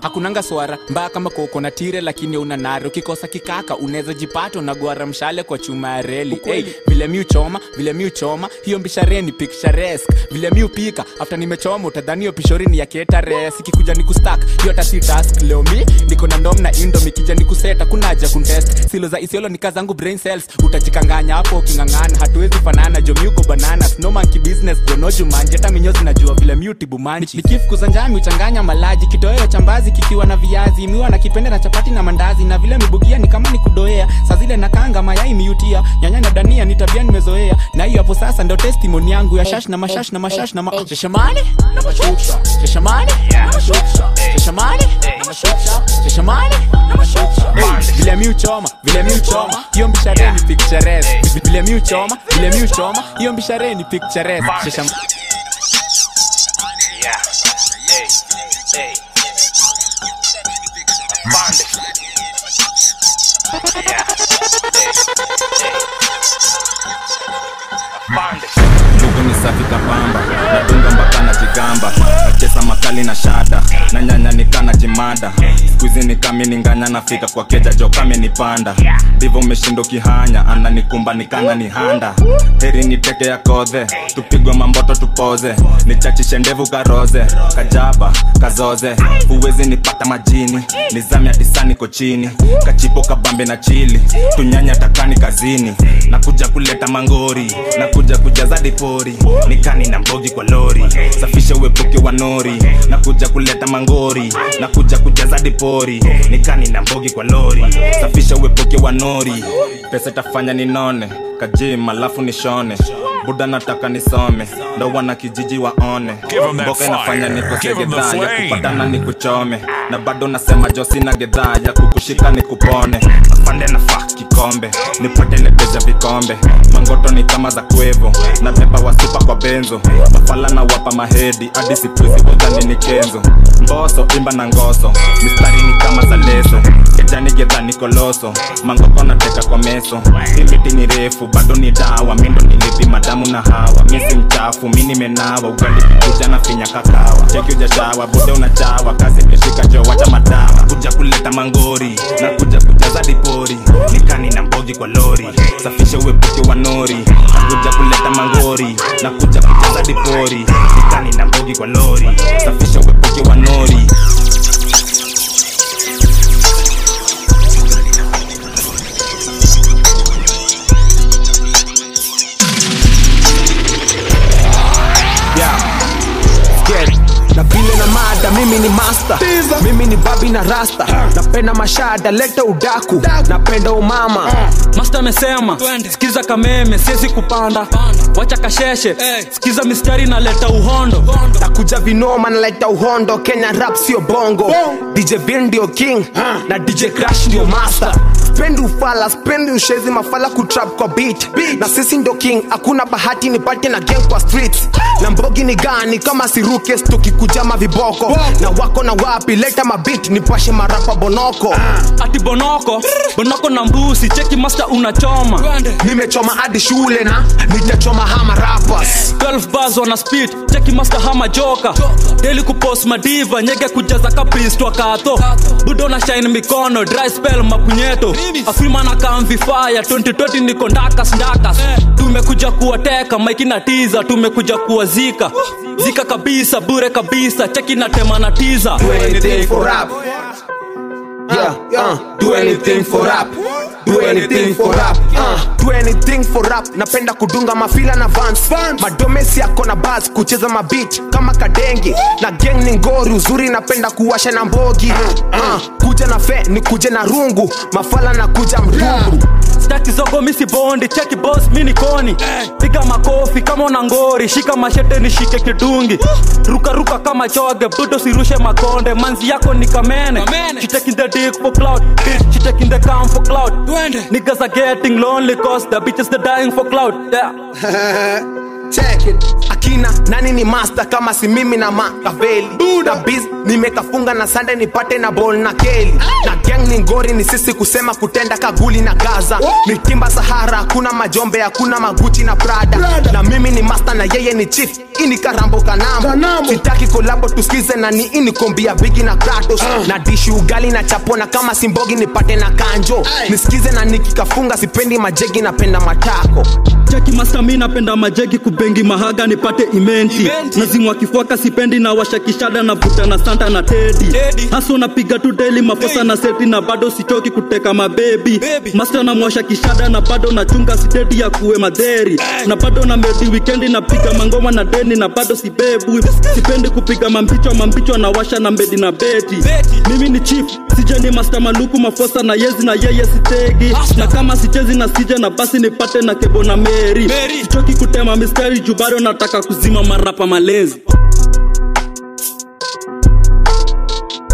Hakunanga swara mbaya kama koko na tire, lakini unanaro kikosa kikaka unaweza jipato na gwara mshale kwa chuma ya reli. Hey, vile mi uchoma, vile mi uchoma, hiyo mbishare ni picturesque. Vile mi upika after nimechoma utadhani hiyo pishori ni ya ketare. Sikikuja nikustack hiyo tasi task. Leo mi niko na ndom na indo mikija nikuseta. Kuna haja kuntest silo za isiolo ni kazangu brain cells. Utajikanganya hapo ukingangana hatuwezi fanana. Jo mi uko banana no monkey business dono jumanji. Hata minyozi najua vile mi utibu manchi. Nikifu kuzanjami uchanganya malaji kidoyo chambazi kikiwa na viazi miwa na kipende na chapati na mandazi. Na vile mibugia ni kama ni kudoea saa zile na kanga mayai miutia nyanya na dania ni tabia nimezoea. Na hiyo hapo sasa ndio testimony yangu ya shash na mashash na mashash na mashash. Shashamane na mashuksha, shashamane na mashuksha, shashamane na mashuksha, shashamane na mashuksha. Vile mi uchoma, vile mi uchoma, hiyo mbishare ni picturesque. Vile mi uchoma, vile mi uchoma, hiyo mbishare ni picturesque. Shashamane. Yeah. Hey. Hey. Monday. Yeah. Monday. Ndugu ni safi kapamba, natunga mpaka na jigamba. Nachesa makali na shada, na nyanya nikana jimada. Sikuizi ni kami ninganya nafika kwa keja jo kame nipanda. Divo umeshindo kihanya, ana nikumba nikana ni handa. Heri niteke ya koze, tupigwe mamboto tupoze. Nichachishe ndevu karoze, kajaba, kazoze. Uwezi nipata majini, nizami atisani kochini. Kachipo kabambe na chili, tunyanya takani kazini. Nakuja kuleta mangori, nakuja kujaza dipori. Nikani na mbogi kwa lori, safisha uwepuki wanori. Nakuja kuleta mangori, nakuja kujaza dipori. Nikani na mbogi kwa lori, safisha uwepuki wanori. Pesa tafanya ninone, kajima lafu nishone. Buda nataka nisome, ndo wana kijiji waone. Mboka nafanya niko segedha ya kupadana nikuchome. Na bado nasema josi na gedha ya kukushika nikupone. Nafande nafaa kikombe, nipate lepeja vikombe. Mangoto ni kama za kwevo, na pepa wasupa kwa benzo. Mafala na wapa mahedi hadi sipwezi wadhani ni kenzo. Mboso imba na ngoso, mistari ni kama zaleso. Kejani gedha ni koloso, mangopo na teka kwa meso. Miti ni refu bado ni dawa, mindo nilipi madamu na hawa. Misi mchafu mini menawa, ugali kuja na finya kakawa. Cheki ujashawa bude unachawa, kasi keshika jo wacha madawa. Kuja kuleta mangori na kuja kujaza dipori, nikani na mbogi kwa lori, safishe uwepuke wa nori. Kuja kuleta mangori na kuja kujaza dipori, nikani na mbogi kwa lori, safishe uwepuke wa nori. Mimi ni master, mimi ni babi na rasta. Napenda mashada, leta udaku, napenda umama. Master mesema, sikiza kameme, sisi kupanda. Wacha kasheshe, sikiza mistari na leta uhondo. Nakuja vinoma na leta uhondo, Kenya rap siyo bongo. D J Bill ndio king, na D J Crash ndio master. Spendi ufala, spendi ushezi mafala kutrap kwa beat. Na sisi ndo king, hakuna bahati ni pate na gang kwa streets. Na mbogi ni gani kama siruke, stuki kujama viboko. Na wako na wapi, leta mabit, nipashe marapa bonoko. Ati bonoko, bonoko na mbusi, cheki master unachoma. Nimechoma hadi shule na, nitachoma hama rappers. twelve bars wana speed, cheki master hama joka. Daily kupost madiva, nyege kujaza kapistu wakato. Budo na shine mikono, dry spell mapunyeto. Afima na kamvi fire, twenty twenty niko ndakas ndakas. Tumekuja kuwateka, maiki na tiza, tumekuja kuwazika. Zika kabisa, bure kabisa, cheki na tema na tiza. Do anything for rap, yeah, uh, do anything for rap. Do anything for rap, uh, do anything for rap. Napenda kudunga mafila na vans, madomesi yako na bars, kucheza mabeat kama kadengi. Na gang ni ngori, uzuri napenda kuwasha na mbogi. uh, Kuja na fe, ni kuja na rungu, mafala na kuja mdungu. Stati zogo misi bondi, cheki boss mini koni. Piga makofi kama unangori, shika mashete ni shike kidungi. Ruka ruka kama choge, budo sirushe makonde. Manzi yako ni kamene, she taking the dick for cloud, bitch, she taking the cam for cloud. Niggas are getting lonely cause the bitches are dying for cloud, yeah. Check it. Akina, nani ni master kama si mimi na makaveli. Na biz, nimekafunga na sande nipate na ball na keli. Na gang ni ngori, ni sisi kusema kutenda kaguli na gaza. Nikimba Sahara, kuna majombe, hakuna maguchi na Prada. Na mimi ni master na yeye ni chief, ini karambo kanambo. Sitaki kolambo, tusikize na ni ini kombi ya bigi na kratos. Na dishi ugali na chapona kama simbogi nipate na kanjo. Nisikize na nikikafunga, sipendi majegi na penda matako. Chaki master, mi napenda majegi, kubengi mahaga nipate imenti. Nazimu wakifuaka sipendi, na washakishada na buta na santa na teddy. Haso na piga tu daily, mafosa na seti, na bado sichoki kuteka mababy. Master na mwashakishada, na bado na chunga sitedi ya kuwe madheri. Na bado na medi weekendi, na piga mangoma na deni, na bado sibebu. Sipendi kupiga mambicho, mambicho na washa na medi na beti. Mimi ni chief, sija ni master maluku, mafosa na yezi na yeye sitegi. Na kama sichezi na sija na basi nipate na kebo na medi. Sichoki kutema mistari, jubaro nataka kuzima marapa malezi.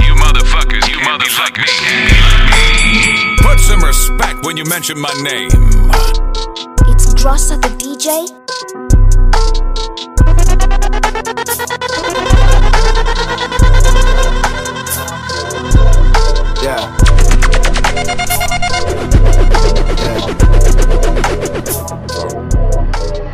You motherfuckers, you motherfuckers like me. Put some respect when you mention my name. It's Drossa the D J. Yeah.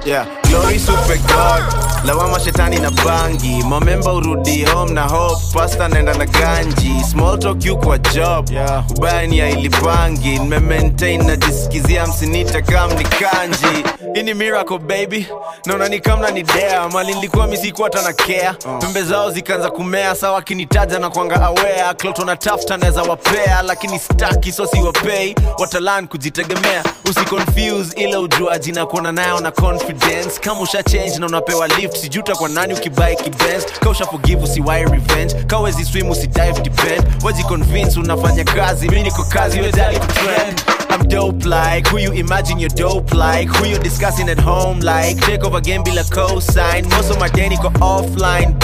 Yeah, glory super god. Lawama shetani na bangi. Momemba urudi home na hope. Pasta nenda na ganji. Small talk you kwa job. Ubaya ni ya ilipangi. Nime maintain na jisikizia msinita kam ni kanji. Ini miracle baby. Naona ni kam na ni dea. Mali nilikuwa misikuwa tana care. Pembe zao zikanza kumea. Sawa kinitaja na kuanga aware. Kloto na tafta neza wapea. Lakini staki so si wapei. Watalan kujitegemea. Usi confuse ila ujuaji na kuona nayo na confidence. Kama usha change na unapewa lift, sijuta kwa nani ukibai kibenz. Ka usha forgive usiwai revenge. Ka wezi swim usi dive depend. Waji convince unafanya kazi, mini kwa kazi wezi ali kutrend. I'm dope like? Who you imagine you're dope like? Who you discussing at home like? Take over game bila cosign. Most of my day niko offline.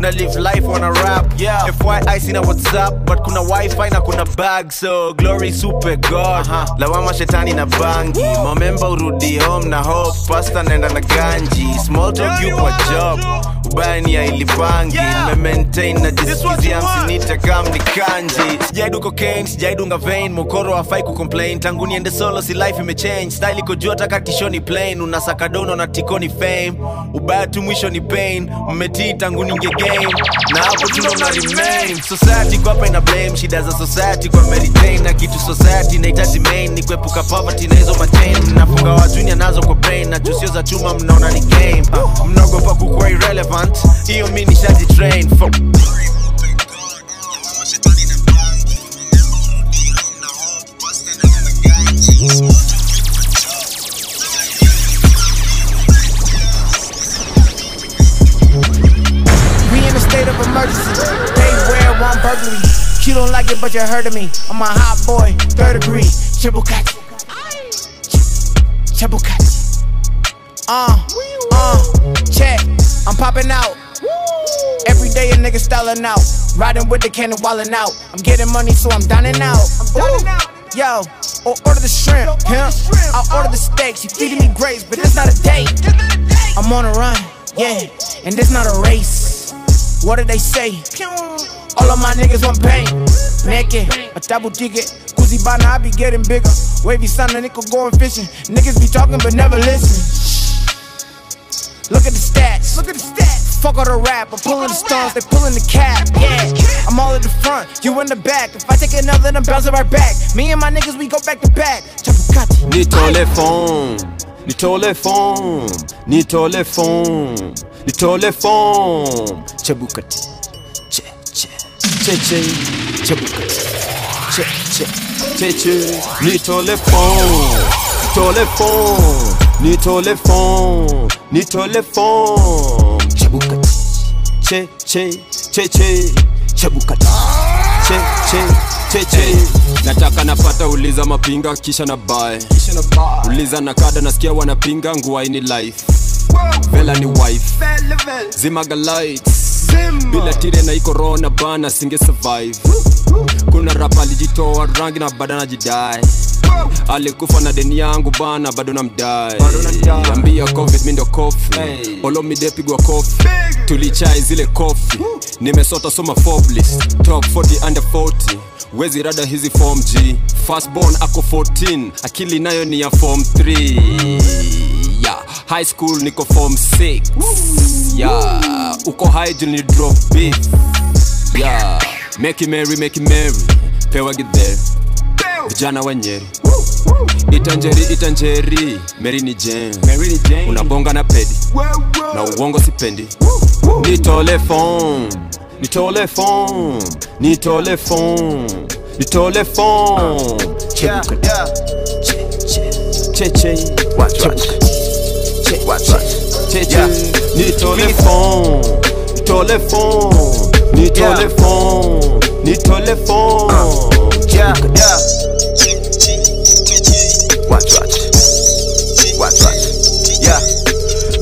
Na live life on a rap. Yeah. F Y I sina WhatsApp, but kuna wifi na kuna bag. So glory super god. Uh-huh. Lawama shetani na bangi. Mamemba urudi home na hope. Pasta nenda na ganji. Small talk you kwa job. Ubani ya ilipangi. Me maintain na jisikizi ya msinita kam ni kanji. Sijaidu cocaine, sijaidu nga vein. Mokoro wafai kucomplain. Tangu niende solo si life imechange. Style iko juu hata kishoni plain. Unasaka dono na tikoni fame. Ubaya tu mwisho ni pain. Mmetii tangu ninge game. Na hapo tunaona remain. Society kwa hapa ina blame. Shida za society kwa meditate. Na kitu society na itaji main. Ni kuepuka poverty na hizo machain. Nafunga wajuni anazo kwa brain. Na jusio za chuma mnaona ni game. uh, Mnogo pa kukua irrelevant. Iyo mi nishaji train. Fuck. You don't like it, but you heard of me. I'm a hot boy, third degree. Triple cut, triple cut. Uh, uh, check. I'm popping out. Every day a nigga styling out. Riding with the cannon, wildin' out. I'm getting money, so I'm dining out. Ooh. Yo, or order the shrimp, pimp. I'll order the steaks. You feeding me grapes, but it's not a date. I'm on a run, yeah, and it's not a race. What did they say? All of my niggas want pain. Naked, a double ticket. Kuzi bana, I be getting bigger. Wavy son, a nigga going fishing. Niggas be talking but never listen. Look at the stats. Look at the stats. Fuck all the rap. I'm pulling the stones, they pulling the cap. Yeah, I'm all at the front, you in the back. If I take another, then I'm bouncing right back. Me and my niggas, we go back to back. Chapukati. Ni telefon, ni telefon, ni telefon, ni telefon. Chapukati. Che che, Chebukati. Che che, che che. Ni telefon, telefon, ni telefon, ni telefon. Chebukati. Che che, che che. Chebukati. Che che. Cheche, hey. Nataka napata uliza mapinga kisha na buy. Kisha na buy. Uliza na kada nasikia wanapinga nguwa ini life. Whoa. Vela ni wife. Vela. Zimaga lights. Zima. Bila tire na ikorona bana singe survive. Woo. Woo. Kuna rapa lijitoa rangi na badana jidai. Alikufa na deni yangu bana bado na mdai. Ambia covid mindo coffee. Hey. Olomide pigwa coffee. Tulichai zile coffee. Woo. Nimesota soma Forbes. Top forty under forty. Wezi rada hizi form G. Fastborn ako fourteen. Akili nayo ni ya form three. Yeah. High school niko form six. Yeah. Uko high juu ni drop beef. Yeah. Make it merry, make it merry. Pewa get there. Vijana wanyeri. Itanjeri, itanjeri. Mary ni Jane. Mary ni Jane. Unabonga na pedi. Na uongo sipendi. Ni telefon. Ni telefon, ni telefon, ni telefon. Yeah, yeah. Che che, che che. Watch, watch. Che che, che che. Ni telefon, ni telefon, ni telefon, ni telefon. Yeah, yeah. Watch, watch. Watch, watch. Yeah.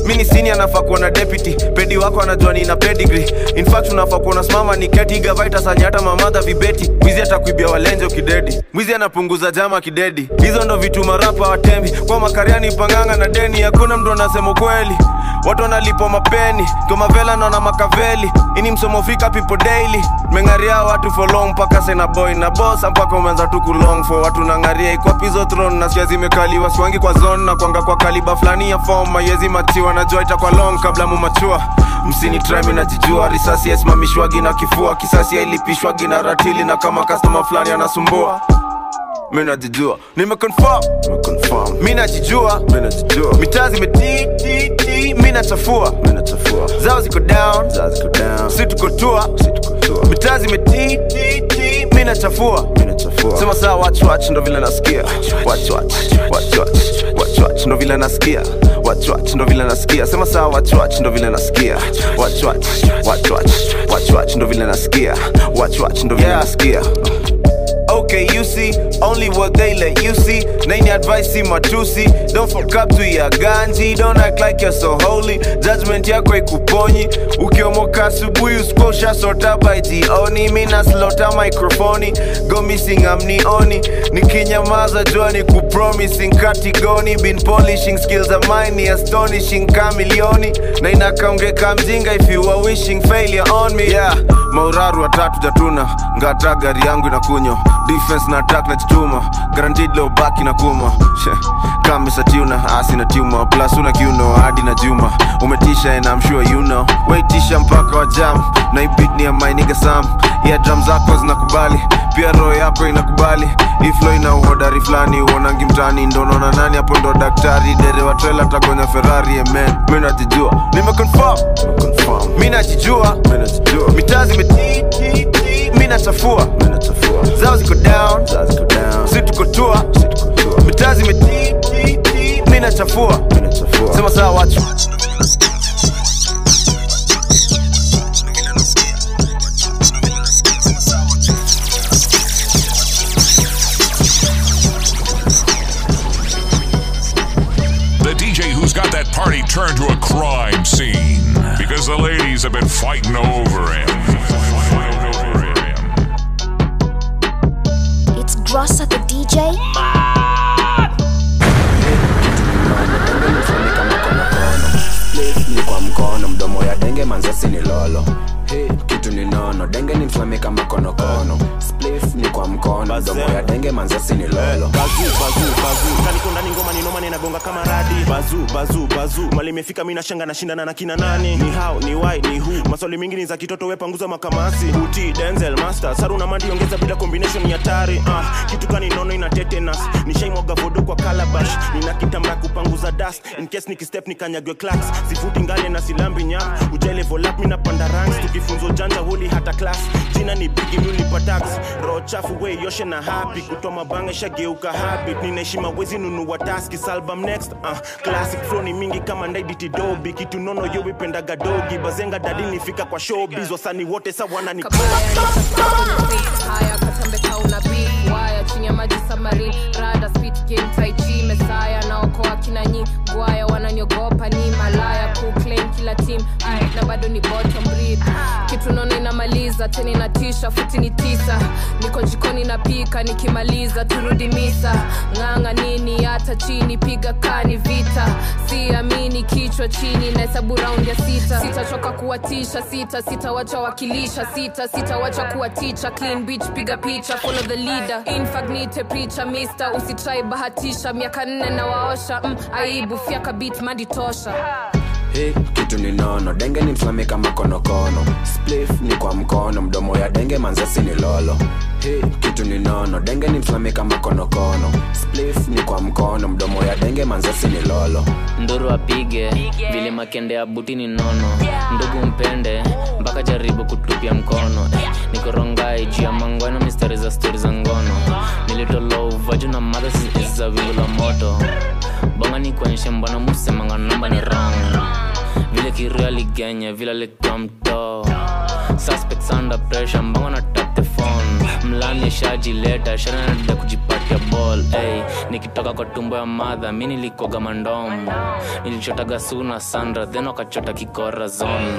Mini sini anafaa kuwa na deputy. Pedi wako anajua ni na pedigree. In fact unafaa kuwa na smama ni keti. Gavaita sanyata mamadha vibeti. Mwizi atakuibia walenjo kidedi. Mwizi anapunguza jama kidedi. Hizo ndo vitu marapa watembi. Kwa makariani panganga na deni. Hakuna mtu anasema kweli. Watu wanalipo mapeni. Kwa mavela na na makaveli. Ini msomo fika people daily. Mengaria watu for long mpaka sena boy na boss. Mpaka umenza tu kulong for watu nangaria. Ikwa pizo throne na siya zimekaliwa. Swangi kwa zone na kwanga kwa kaliba flani ya form. Mayezi matiwa najua itakwa long kabla mumachua. Msini try mi najijua. Risasi ya simamishwagi na kifua. Kisasi ya ilipishwagi na ratili. Na kama customer flani anasumbua. Mina jijua. Nime confirm. Nime confirm. Mina jijua. Mina jijua. Mitazi meti ti ti. Mina chafua. Mina chafua. Zao ziko down. Zao ziko down. Situ kotua. Situ kotua. Mitazi meti ti ti. Mina chafua. Mina chafua. Sema saa watch watch ndo vila nasikia. Watch watch. Watch watch. Watch watch ndo vila nasikia. Watch watch ndo vila nasikia. Sema saa watch watch ndo vila nasikia. Watch watch. Watch watch. Watch watch ndo vila nasikia. Watch watch ndo vila nasikia. okay you see, only what they let you see. Nini advice matusi, don't fuck up to ya ganji. Don't act like you're so holy, judgment yako ikuponyi. Ukiomoka asubuhi usikosha sota by jioni. Mina slota microphone, go missing amnioni. Nikinyamaza jua ni kupromising katigoni. Been polishing skills of mine, ni astonishing kamilioni. Na inakaongeka mjinga if you are wishing failure on me. Yeah, mauraru watatu jatuna, ngata gari yangu inakunyo. Defense na attack na chituma, guaranteed low back inakuma. Kamisa tuna, asi na tuma, plus una kiuno, hadi na juma. Umetisha and I'm sure you know, waitisha mpaka wa jam. Na ibit ni ya my nigga Sam, yeah drums zako zinakubali. Pia roho yako inakubali. Iflo ina uhodari flani, uonangi mtani. Ndono na nani hapo ndo daktari. Derewa trailer takonya Ferrari, amen. Mina tijua, nime confirm, confirm. Mina tijua, mina tijua. Mitazi metiti, mina chafua, mina chafua. Zao ziko down, zao ziko down. Situ kotua, situ kotua. Mitazi metiti, mina chafua, mina chafua. Sema saa wachu. Party turned to a crime scene because the ladies have been fighting over him. It's Grossa the D J. Ni kwa mkono mdomo ya denge manzasi ni lolo. Kitu ni nono denge ni mflame kama kono kono. Spliff ni kwa mkono mdomo ya denge manzasi ni lolo. Bazu bazu bazu kanikunda ni ngoma ni noma ni nagonga kama radi. Bazu bazu bazu mali imefika mimi nashanga nashindana na kina nani. Ni how ni why ni who maswali mingi ni za kitoto we panguza makamasi. Uti Denzel Master Saru na Madi ongeza bila combination ni hatari. Ah kitu gani nono ina tetanus. Nishaimwaga vodo kwa calabash. Nina kitamba kupanguza dust in case nikistep nikanyagwe clacks. Sifuti ngale na silambi nyama. Ujele volap mina panda ranks. Tukifunzo janja huli hata class. Jina ni bigi muli patax. Roho chafu we yoshe na happy. Kutoa mabanga ishageuka habit. Ninaheshima wezi nunua taski. Salbum next uh, classic flow ni mingi kama ndaiditi dobi. Kitu nono yowi penda gadogi. Bazenga dadi nifika kwa showbiz. Wasani wote sawana ni haya katambeka unabi. Waya chini ya maji submarine. Rada speed game tai chi. Messiah na okoa kina nyi. Guaya wananyogopa ni malaya. Kuclaim kila team. Na bado ni bottom breed. Kitu nono inamaliza. Teni natisha futi ni tisa. Niko jikoni napika. Nikimaliza turudi misa. Nganga nini hata chini. Piga kani vita. Siamini kichwa chini. Nahesabu round ya sita. Sita choka kuwatisha. Sita sita wacha wakilisha. Sita sita wacha kuwatisha. Clean bitch piga picha. Follow the leader. In fact nite preacher mister. Usitrai bahatisha. Miaka nne na waosha. mm, Aibu fiaka beat mandi tosha. Hey, kitu ni nono, denge ni mflame kama kono kono. Spliff ni kwa mkono, mdomo ya denge manzasi ni lolo. Hey, kitu ni nono, denge ni mflame kama kono kono. Spliff ni kwa mkono, mdomo ya denge manzasi ni lolo. Nduru apige, vile makende ya buti ni nono. Ndugu mpende, mpaka jaribu kutupia mkono. Nikorongai, jia mangwano, mistari za story za ngono. Nilitolo uvaju na mother is a wingu la moto. Bonga ni kwenyeshe mbano muse manga namba ni rang. Vile kireali genya, vile lekwa mto. Suspects under pressure, mbonga na tap the phone. Mlani shaji later, shana nadida kujipatia ball. Hey, nikitoka kwa tumbo ya mother, mini likoga mandomu. Nilichotaga suna Sandra, then wakachota kikora zone.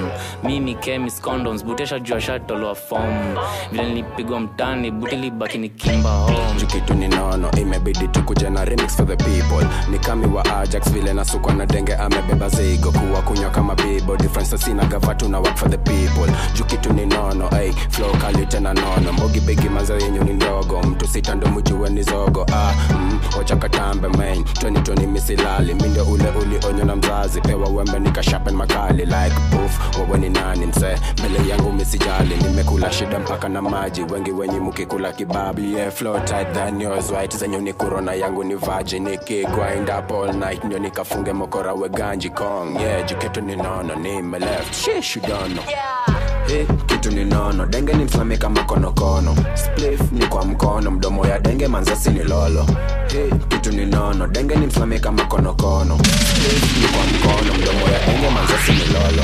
Mimi chemist condoms, butesha jua shatolo wa form. Vile nilipigwa mtani, butili baki ni kimba home. Jukitu ni nono, imebidi tukuja na remix for the people. Nikami wa Ajax, vile nasukwa na denge amebeba zigo. Kuwa kunywa kama bibo, difference sina gavatu na work for the people. Jukitu ni nono, hey, flow kali tena nono. Mbogi bigi mazao yenyu ni ndogo, mtu sita ndo mjue ni zogo. Ah, mm, wacha katambe main, twenty twenty misilali. Minde ule uli onyo na mzazi, pewa wembe nikashapen makali. Like poof, wawe ni nani mse, mbele yangu misijali. Nimekula shida mpaka na maji, wengi wenyi mukikula kibabi. Yeah, flow tight than yours, white zenyu ni corona yangu ni vaji. Nikigrind up all night, nyo nikafunge mokora we ganji kong. Yeah, juketu ni nono, nime left, shish you don't know. Yeah. Hey, kitu ni nono, denge ni mflame kama kono kono. Spliff ni kwa mkono, mdomo ya denge manzasi ni lolo. Hey, kitu ni nono, denge ni mflame kama kono kono. Spliff ni kwa mkono, mdomo ya denge manzasi ni lolo.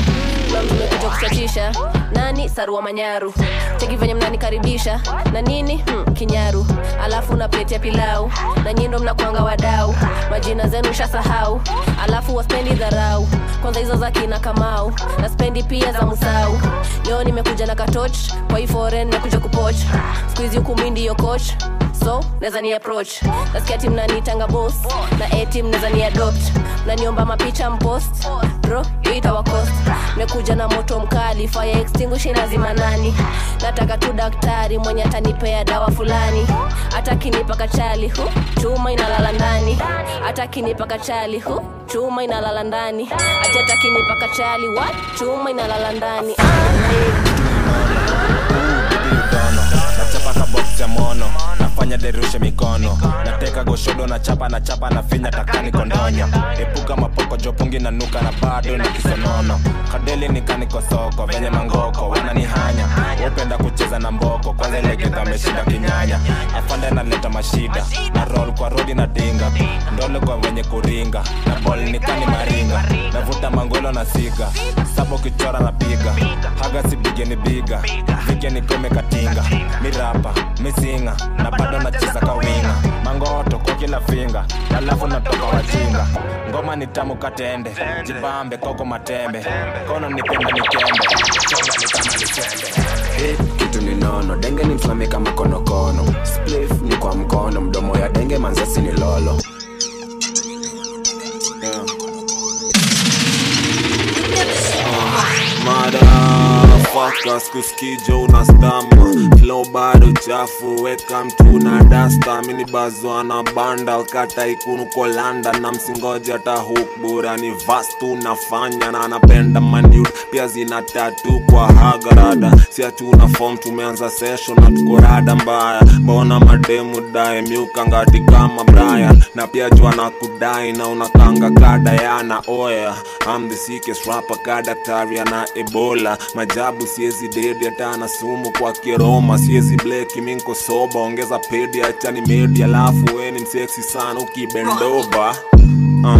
kusatisha. Nani sarua manyaru, cheki venye mnanikaribisha. Na nini hmm, kinyaru. Alafu na plate ya pilau. Na nyindo mnakuanga wadau. Majina zenu shasahau. Alafu waspendi dharau. Kwanza hizo za kina Kamau. Na spendi pia za Musau. Leo nimekuja na katoch. Kwa hii foreign nimekuja kupoch. Squeeze huku mindi yo coach. So, neza ni approach. Nasikia team na nitanga boss. Na A-team neza ni adopt. Na niomba mapicha mpost. Bro, yu itawa cost. Mekuja na moto mkali. Fire extinguishing azima nani. Nataka tu daktari mwenye atanipea dawa fulani. Atakinipa kachali hu, chuma inalala ndani. Atakinipa kachali hu, chuma inalala ndani. Atakinipa kachali wa, chuma inalala ndani. Nachapa ka box ya mono, nafanya derushe mikono. Nateka goshodo na chapa na chapa na finya takani kondonya. Epuka mapoko jopungi na nuka na bado na kisonono. Kadeli ni kaniko soko, venye mangoko, wana ni hanya. Upenda kucheza na mboko, kwanza leke kameshinda kinyanya. Afande na leta mashida, na roll kwa rodi na dinga. Ndole kwa wenye kuringa, na boli ni kani maringa. Navuta mangolo na siga, sabo kichora na piga. Haga si bige ni biga, vike ni kome katinga. Mirapa, misinga, na bado na chisa kawinga. Mangoto kwa kila finga, na lafu natoka wajinga. Ngoma ni tamu katende, jibambe koko matembe. Kono ni kenda ni kembe, chonga ni kama ni kembe. Hit, kitu ni nono, denge ni mflame kama kono kono. Spliff ni kwa mkono, mdomo ya denge manzasi ni lolo. Yeah. Oh, mother. Faka sikusikijo unastama. Kilo bado chafu weka mtu na dasta. Mini bazwa na bandal kata ikunu kwa landa. Na msingoji hata hukbura ni vastu nafanya. Na anapenda maniut pia zina tatu kwa hagarada. Sia tuna form tumeanza session na tukorada mbaya. Mbona mademu dae miukangati kama Brian. Na pia jua na kudai na unakanga kadayana. Oh yeah, I'm the sickest rapper kadataria na Ebola. Majabu siezi dedi hata na sumu kwa kiroma. Siezi bleki minko soba. Ongeza pedi hata ni media. Lafu weni msexy sana ukibendova. uh,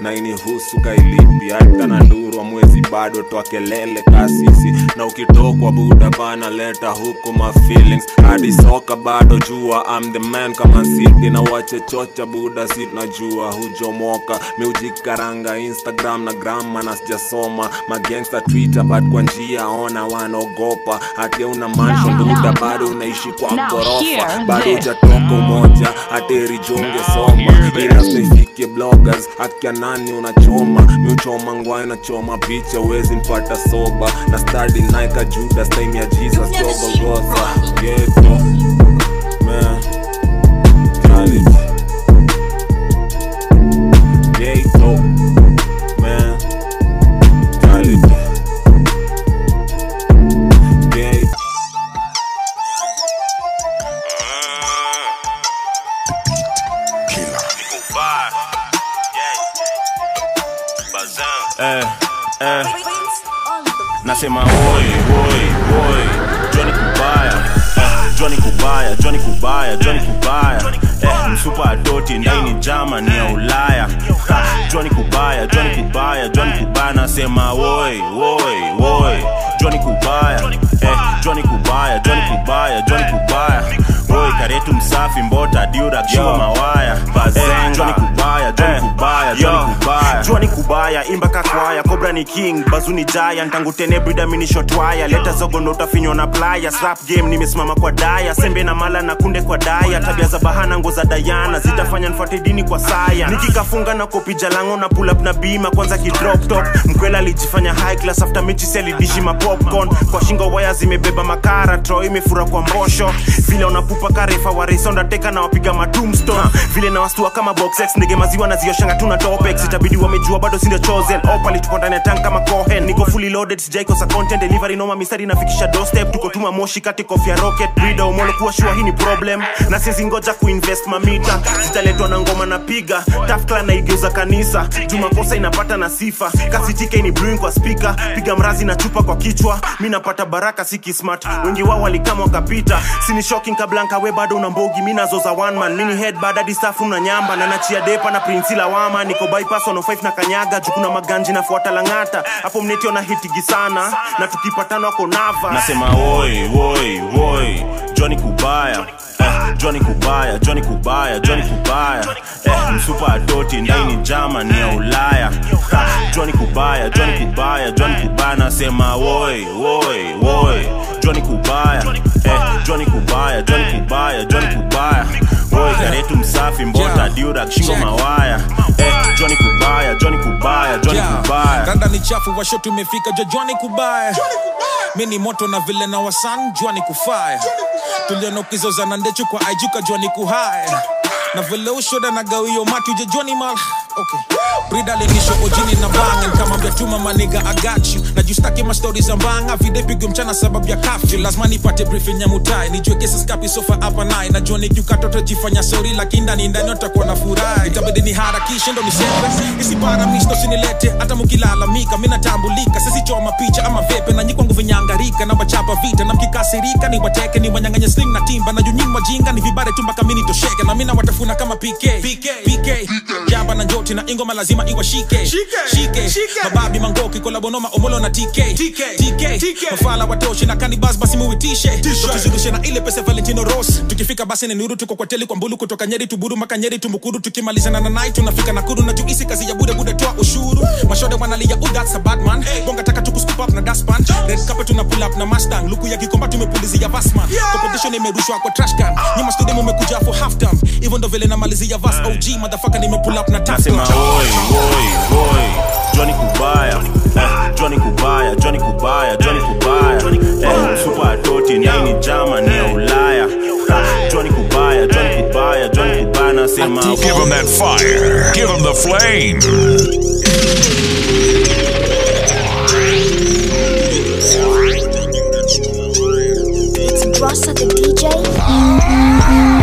Na inihusu kailipi. Hata na nduru wa mwezi bado toa kelele kasisi. Na ukitokwa buda bana leta huko ma feelings. Hadi soka bado jua I'm the man kama city. Na wache chocha buda sit na jua hujomoka. Miujikaranga Instagram na grama na sijasoma. Ma gangster Twitter but kwa njia ona wanogopa. Hati una mansion buda bado unaishi kwa gorofa. Bado jatoko moja hati rijonge soma. Ina sifike bloggers akia nani unachoma. Miuchoma ngwai na choma picha wezi mpata soba. Na study Nike Judas time ya Jesus soba goza. Ghetto man Khalid. Ghetto man Khalid. Ghetto. Kila Kuba. Eh, eh. Nasema hoi, hoi, hoi. Johnny Kubaya, eh. Johnny Kubaya, Johnny Kubaya, Johnny Kubaya. Eh, msupa adoti ndaini jama ni ya Ulaya. Johnny Kubaya, Johnny Kubaya, Johnny Kubaya. Nasema hoi, hoi, hoi. Johnny Kubaya, eh. Johnny Kubaya, Johnny Kubaya, Johnny Kubaya. Hoi karetu msafi mbota diura kiwa mawaya. Eh, Johnny Kubaya, Johnny Kubaya, Johnny Kubaya. Johnny Kubaya, imba kakwaya, Cobra ni king, Bazu ni giant. Tangu tene brida mini shotwaya. Leta zogo nota finyo na playa. Slap game nimesimama kwa daya. Sembe na mala na kunde kwa daya. Tabia za bahana ngo za Diana. Zitafanya nfuate dini kwa saya. Nikikafunga na kopi jalango na pull up na bima. Kwanza ki drop top. Mkwela lijifanya high class after michi seli dishima popcorn. Kwa shingo waya zimebeba makara. Troy imefura kwa mbosho. Vile unapupa karefa waresonda teka na wapiga matumstone. Vile na wastua kama boxex. Nige maziwa na zioshanga tuna topex. Itabidi wamejua bado sindio chosen. Opali tupo ndani ya tank kama Cohen. Niko fully loaded sijaiko sa content. Delivery noma mistari nafikisha doorstep. Tuko tuma moshi kati kofia rocket. Breeder umolo kuwa shua hii ni problem. Na siezi ngoja kuinvest mamita. Zitaletwa na ngoma na piga. Tafkla na igeuza kanisa. Juma kosa inapata na sifa. Kasi T K ni brewing kwa speaker. Piga mrazi na chupa kwa kichwa. Mina pata baraka siki smart. Wengi wawa likama wakapita. Sini shocking kablanka we bado unambogi. Mina zoza one man. Mini head bada disafu na nyamba. Na nachia dep Nimepa na Prince Lawama, niko bypass one oh five na Kanyaga, jukuna maganji na fuata Langata. Hapo mneti ona hitigi sana, na tukipatana wako nava. Nasema oi, oi, oi, Johnny Kubaya, eh, Johnny Kubaya, Johnny Kubaya, Johnny Kubaya, eh, msupa adoti, ndai ni jama ni ya Ulaya. Ha, Johnny Kubaya, Johnny Kubaya, Johnny Kubaya, nasema oi, oi, oi, Johnny Kubaya, eh, Johnny Kubaya, Johnny Kubaya, Johnny Kubaya, oi, karetu msafi mbota diura kishingo mawaya, eh, Johnny Kubaya, Johnny Kubaya, Johnny Kubaya. Ganda ni chafu wa shotu mefika jo Johnny Kubaya. Mini moto na vile na wasan, Johnny Kufaya. Tuliono kizo zanandechu kwa ajuka Johnny Kuhaya. Na vile ushoda na gawiyo matu je Johnny mal. Okay. Brida linisho ojini na banga, kama mbia tuma maniga I got you. Na justaki ma stories ambanga, vide pigu mchana sababu ya kafju. Lazma nipate briefing ya mutai, nijue kesa skapi sofa hapa nai. Na Johnny kukatoto jifanya sorry, lakinda ni ndani otakuwa na furai. Itabidi ni harakishe ndo ni sefra, isi para misto sinilete, ata mukilalamika, minatambulika. Sisi choma picha ama vepe, na nyikwangu vinyangarika. Na wachapa vita, na mkikasirika, ni wateke, ni wanyanganya sling na timba. Na junyingwa jinga, ni vibare tumba kamini tosheke. Na mina watafuna kama P K, P K, P K, jaba na njoti na ingoma lazima iwa shike, shike, mababi mangoki kolabonoma omolo na T K, T K, mafala watoshi na kanibas basi muwitishe. Tukizudishe na ile pesa Valentino Ross, tukifika basi ni nuru, tuko kwa teli kwa mbulu kutoka Nyeri, tuburu makanyeri tumukuru, tukimaliza na nanai, tunafika Nakuru na tuisi kazi ya buda buda toa ushuru. Mashoda wanalia oh that's a bad man, bonga taka tukuscoop up na dustpan, red carpet tuna pull up na Mustang, luku ya kikomba tumepulizia Vasman, competition imerushwa kwa trash can, nyuma studio mmekuja for half time, even though vile na malizia Vas O G motherfucker nimepull up na task. Oi, oi, oi, Johnny Kubaya, eh, Johnny Kubaya, Johnny Kubaya, Johnny Kubaya, eh, super adoti, ni jama ni ya Ulaya. Ha, Johnny Kubaya, Johnny Kubaya, Johnny Kubaya, nasema give him that fire, give him the flame. It's Ross the D J. Mm -mm.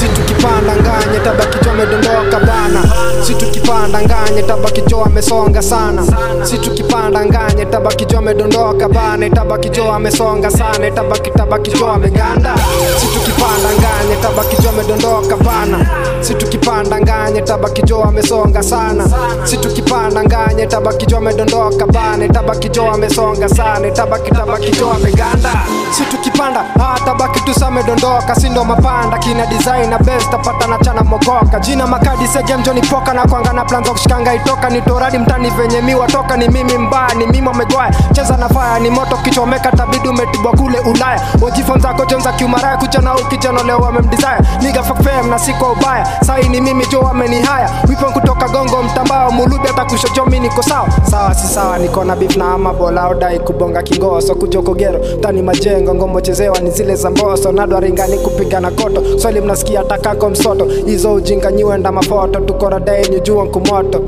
Situ kipanda nganye tabaki jo medondoka bana. Situ kipanda nganye tabaki jo amesonga sana. Situ kipanda nganye tabaki jo medondoka bana. Tabaki jo amesonga sana. Tabaki tabaki jo ameganda. Situ kipanda nganye tabaki jo medondoka bana. Situ kipanda nganye tabaki jo amesonga sana. Situ kipanda nganye tabaki jo medondoka bana. Tabaki jo amesonga sana. Tabaki tabaki jo ameganda. Situ kipanda ha tabaki tu sa medondoka sindo mapanda kina design na best tapata na chana mokoka jina makadi segem Johnny poka na kwanga na plans kushikanga itoka ni toradi mtani venye mi watoka ni mimi mbaya ni mimi megoa cheza na fire ni moto kichomeka tabidu umetibwa kule Ulaya ojifonza kojonza kiumara kuchana ukichana leo wamemdesire niga fuck fam na siko ubaya sai ni mimi jo amenihaya wipo kutoka gongo mtambao mulube atakushojo mimi niko sawa sawa si sawa niko na beef na ama bola odai kubonga kingoso kujokogero tani majengo ngombo chezewa ni zile za mboso na dwaringa ni kupiga na koto so mnasikia atakako msoto hizo ujinga nyiwe nda mafoto tukora dai ni jua nkumoto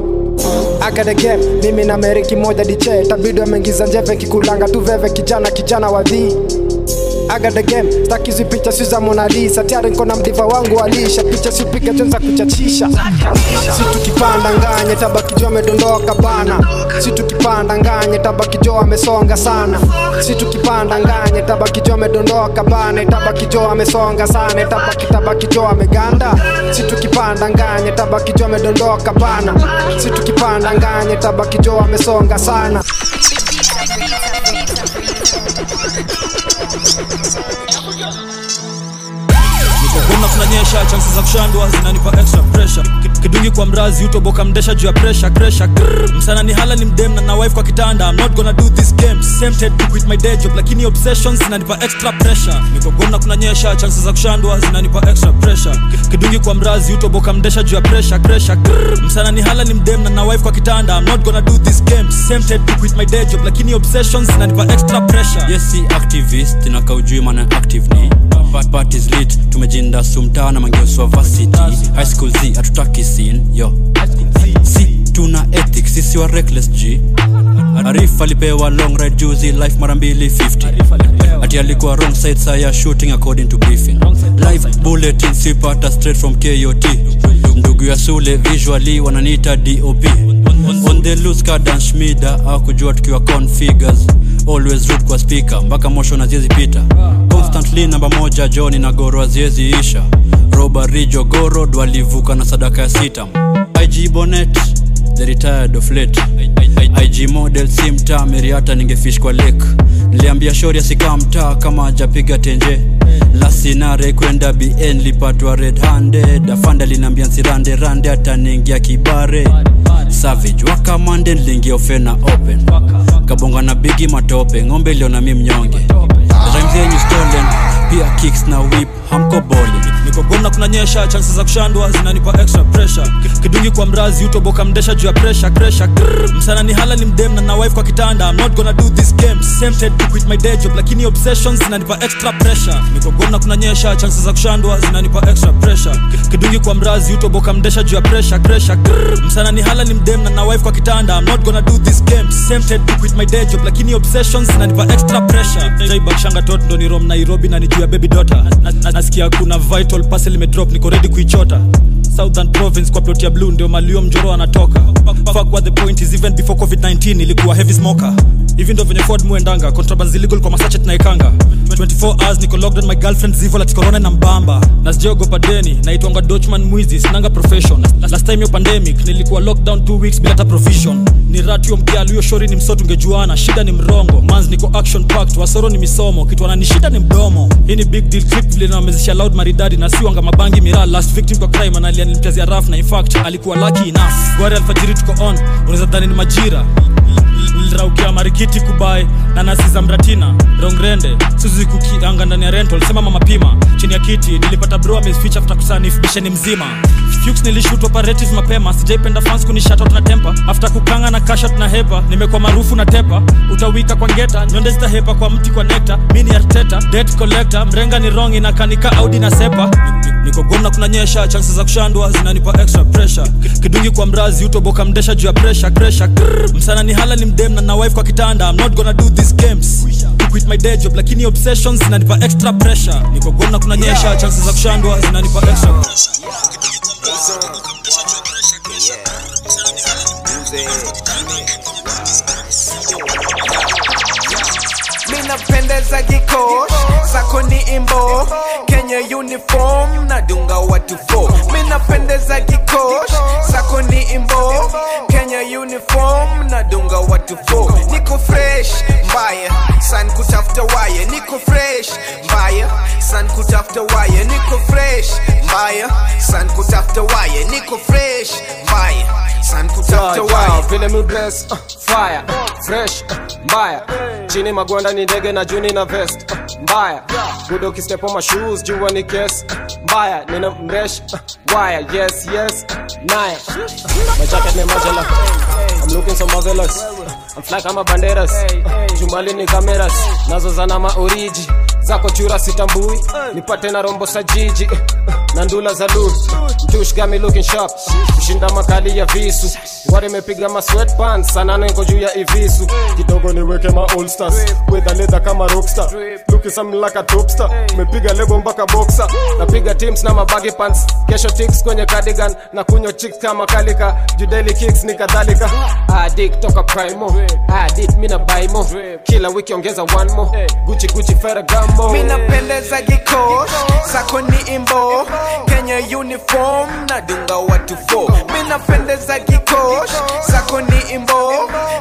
akada game mimi na meriki moja D J tabido ameingiza njeve kikulanga tu veve kijana kijana wadhi akada game staki zi picha siza Mona Lisa tayari niko na mdiva wangu alisha picha sipika tenza kuchachisha situ kipanda nganye tabaki jo amedondoka bana situ kipanda nganye tabaki jo amesonga sana situ kipanda nganye tabaki jo amedondoka bana tabaki jo amesonga sana tabaki tabaki jo ameganda situ kipanda nganye tabaki jo amedondoka bana situ kipanda nganye tabaki jo amesonga sana. Nikoguna kunanyesha, chances za kushandwa zinanipa extra pressure. Kidungi kwa mrazi utoboka mdesha juu ya pressure, pressure. Grrr. Msana ni hala ni mdem na na wife kwa kitanda. I'm not gonna do this game. Tempted to quit my day job lakini obsessions zinanipa extra pressure. Nikoguna kunanyesha, chances za kushandwa zinanipa extra pressure. Kidungi kwa mrazi utoboka mdesha juu ya pressure, pressure. Grrr. Msana ni hala ni mdem na na wife kwa kitanda. I'm not gonna do this game. Tempted to quit my day job lakini obsessions zinanipa extra pressure. Yes, si activist na kaujui maana active ni. But parties lit tumejinda sumtana mangeso varsity high school Z atutaki scene yo si tuna ethics sisi wa reckless G Arif alipewa long ride juzi life mara mbili fifty ati alikuwa wrong side saya shooting according to briefing live bulletin sipata straight from K O T ndugu ya Sule visually wananiita D O P on the loose cadence Schmider akujua tukiwa configures always root kwa speaker mpaka motion aziezi pita constantly namba moja Johnny na goro aziezi isha Robbery Jogoo Road walivuka na sadaka ya sita. I G Bonnet, they retired of late. I G model si mtaa, meriata ningefish kwa lake. Niliambia shori ya sika mtaa kama hajapiga tenje. Lasi nare kwenda B N lipatwa red handed. Afanda linambia nsirande rande ata ningia kibare. Savage waka mande nilingia ofena open. Kabonga na bigi matope, ngombe leo na mi mnyonge. Rhymes yenyu stolen, pia kicks na whip, hamko boli. Niko gona kuna nyesha, chances za kushandwa zinanipa extra pressure. Kidungi kwa mrazi utoboka mdesha juu ya pressure, pressure. Grrr. Msana ni hala ni mdem na na wife kwa kitanda. I'm not gonna do this game. Tempted to quit my day job, lakini obsessions zinanipa extra pressure. Niko gona kuna nyesha, chances za kushandwa zinanipa extra pressure. Kidungi kwa mrazi utoboka mdesha juu ya pressure, pressure. Grrr. Msana ni hala ni mdem na na wife kwa kitanda. I'm not gonna do this game. Tempted to quit my day job, lakini obsessions zinanipa extra pressure. Jaiba shanga tot ndo ni Rom Nairobi na nijua baby daughter. Nasikia kuna vital parcel imedrop, niko ready kuichota. Southern province kwa plot ya blue ndio malio mjoro anatoka. Fuck what the point is, even before COVID nineteen ilikuwa heavy smoker. Even though venye Ford muendanga, contraband illegal kwa masachet na ikanga. Twenty-four hours niko locked on, my girlfriend zivo la tikorona na mbamba. Nasjogo padeni, naitwanga Dutchman mwizi, sinanga profession. Last time yo pandemic, nilikuwa lockdown two weeks bila ta provision. Ni ratio mkialu yo shori ni msotu ngejuana, shida ni mrongo. Manz niko action packed, wasoro ni misomo, kitu wana ni shida ni mdomo. Hii ni big deal clip vile na mezisha loud maridadi na siwanga mabangi miraa. Last victim kwa crime analia nilimtazia raf na in fact, alikuwa lucky enough. Gwari alfajiri tuko on, uneza dhani ni majira. Niliraukia marikiti kubai na nasiza mratina. Rongrende, Suzuki kianga ndani ya rental. Sema mama pima, chini ya kiti. Nilipata bro ameswitch after kusanif bisheni mzima. Fuchs nilishoot operative mapema. Sijaipenda fans kunishat out na temper. After kukanga na cash out na hepa, nimekuwa marufu na tepa. Utawika kwa ngeta, nyonde zita hepa kwa mti kwa nekta. Mini Arteta, debt collector. Mrenga ni wrong inakanika Audi na sepa. Niko gona kuna nyesha, chances za kushandwa zinanipa extra pressure. Kidungi kwa mrazi utoboka mdesha juu ya pressure, pressure. Grrr. Msana ni hala ni mdem na na wife kwa kitanda. I'm not gonna do these games. Quit my day job, lakini obsessions zinanipa extra pressure. Niko gona kuna nyesha, chances za kushandwa zinanipa extra pressure. Mina pendeza giko, sako ni imbo, Kenya uniform, nadunga watu fo. Mina pendeza giko, sako ni imbo, Kenya uniform, nadunga watu fo. Niko fresh, mbaya, san kutafta waya. Niko fresh, mbaya, san kutafta waya. Niko fresh, mbaya, san kutafta waya. Niko fresh, mbaya, san kutafta waya. Vile mi dress, fire, fresh, mbaya. Chini magwanda ni dege na juni na vest, mbaya. Gudo kistepo ma shoes, juwa ni kes, mbaya. Nina mresh, wire, yes, yes, naya. My jacket ni majala, I'm looking so marvelous. I'm fly kama banderas, jumali ni kameras. Nazo zana maoriji, zako chura sitambui. Nipate na rombo sa jiji, nandula za loot. Mtush gami looking sharp, mshinda makali ya visu. Wari mepiga ma sweatpants, sanano niko juu ya ivisu. Kidogo niweke ma all-stars, weda leda kama rockstar. Luki sami laka topstar, mepiga lebo mbaka boxer. Napiga teams na mabagi pants, kesho ticks kwenye cardigan. Nakunyo chicks kama kalika, judeli kicks ni kadhalika. Adik toka primo, adik mina baimo. Kila wiki ongeza one more, Gucci Gucci Ferragamo. Mina pendeza giko, sako ni imbo, Kenya uniform, nadunga watu fo. Mina pendeza giko, sako ni imbo,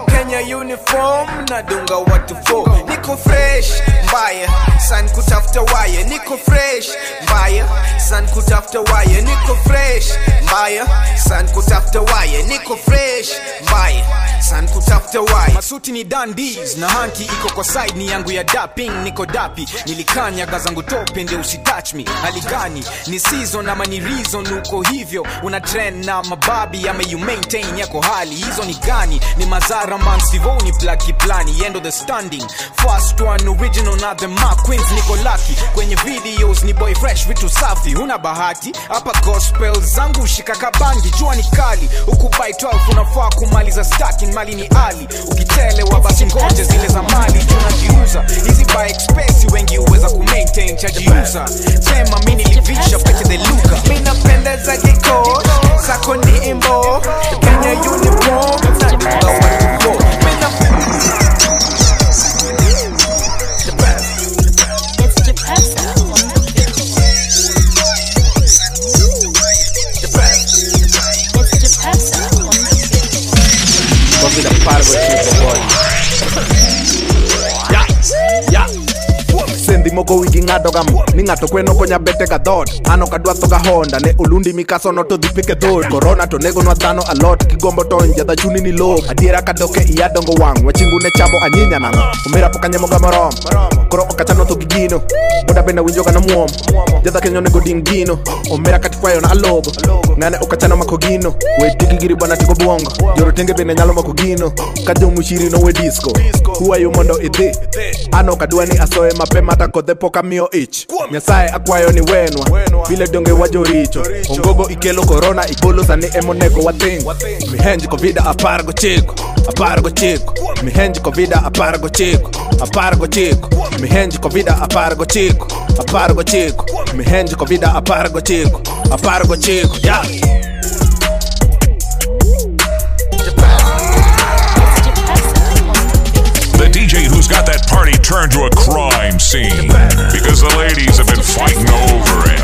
Kenya uniform, nadunga watu fo. Niko fresh, mbaya, san kutafta waya. Niko fresh, mbaya, san kutafta waya. Niko fresh, mbaya, san kutafta waya. Niko fresh, mbaya, san kutafta waya. Masuti ni dandies, na hanki iko kwa side. Ni yangu ya dapping, niko dapi. Nilikanya gazangu tope nde usitouch me. Haligani, ni season ama ni reason. Uko hivyo, una trend na mababi. Ama you maintain yako hali, hizo ni gani? Ni mazara mansivoni plaki plani. End of the standing, first one original na the map Queens niko lucky. Kwenye videos ni boy fresh vitu safi. Huna bahati, hapa gospel zangu shika kabangi. Jua ni kali, ukubai twelve unafaa kumaliza stacking. Mali ni ali, ukitele wabasi ngoje zile za mali. Tunajiuza, hizi by expensive wengi uweza kumaintain. Chajiuza, tema mini livisha peke de luka. Mina pendeza giko, sako ni imbo, Kenya uniform, nadunga watu fo. Mina pendeza Japan. It's Japan. Moko wigi ng'ato gam ni ng'ato kweno konya bete ka thot ano kadwa to ka honda ne ulundi mikaso no to dipike thot corona to nego no thano a lot kigombo to nja da chuni ni low adiera kadoke iya dongo wang wachingu ne chabo anyinya nang umera pokanya moga morom koro okachano to gigino boda bena winjo kana muom jada kenyo ne goding gino umera katikwayo na alogo nane okachano makogino we digigiri bana tiko buongo joro tenge bena nyalo makogino kajongu shiri no we disco huwa yo mondo ite ano kadwa ni asoe mapema ta the poka mio ich Nyasaye akwayo ni wenwa vile donge wajoricho ongogo ikelo corona ikolo sani emonego watengo mihenji covida apargo chiko apargo chiko mihenji covida apargo chiko apargo chiko mihenji covida apargo chiko apargo chiko mihenji covida apargo chiko apargo chiko ya who's got that party turned to a crime scene because the ladies have been fighting over him.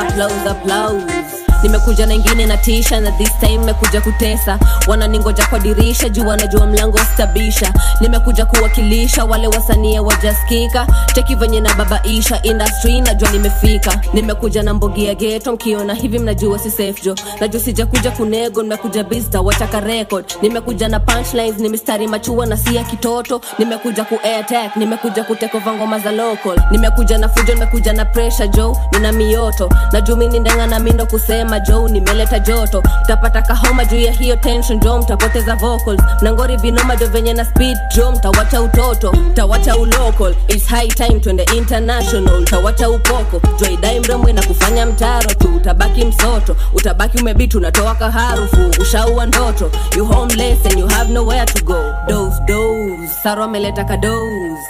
I'm nimekuja na ingine na tisha na this time nimekuja kutesa wananingoja kwa dirisha juu wanajua mlango stabisha nimekuja kuwakilisha wale wasanii wajaskika cheki venye na babaisha industry najua nimefika nimekuja na mbogi ya ghetto mkiona hivi mnajua si safe jo najua sijakuja kunego nimekuja bizda wataka record nimekuja na punchlines ni mistari machua na si ya kitoto nimekuja ku attack nimekuja kuteko ngoma za local nimekuja na fujo nimekuja na pressure jo nina mioto najua mimi ndanga na mindo kusema Joe nimeleta joto mtapata kahoma juu ya hiyo tension drum mtapoteza vocals mnangori vinoma jo venye na speed drum mtawacha utoto mtawacha ulocal it's high time twende international mtawacha upoko jua idai mremwe na kufanya mtaro tu utabaki msoto utabaki umebitu unatoa kaharufu ushaua ndoto you homeless and you have nowhere to go dose dose saro ameleta ka dose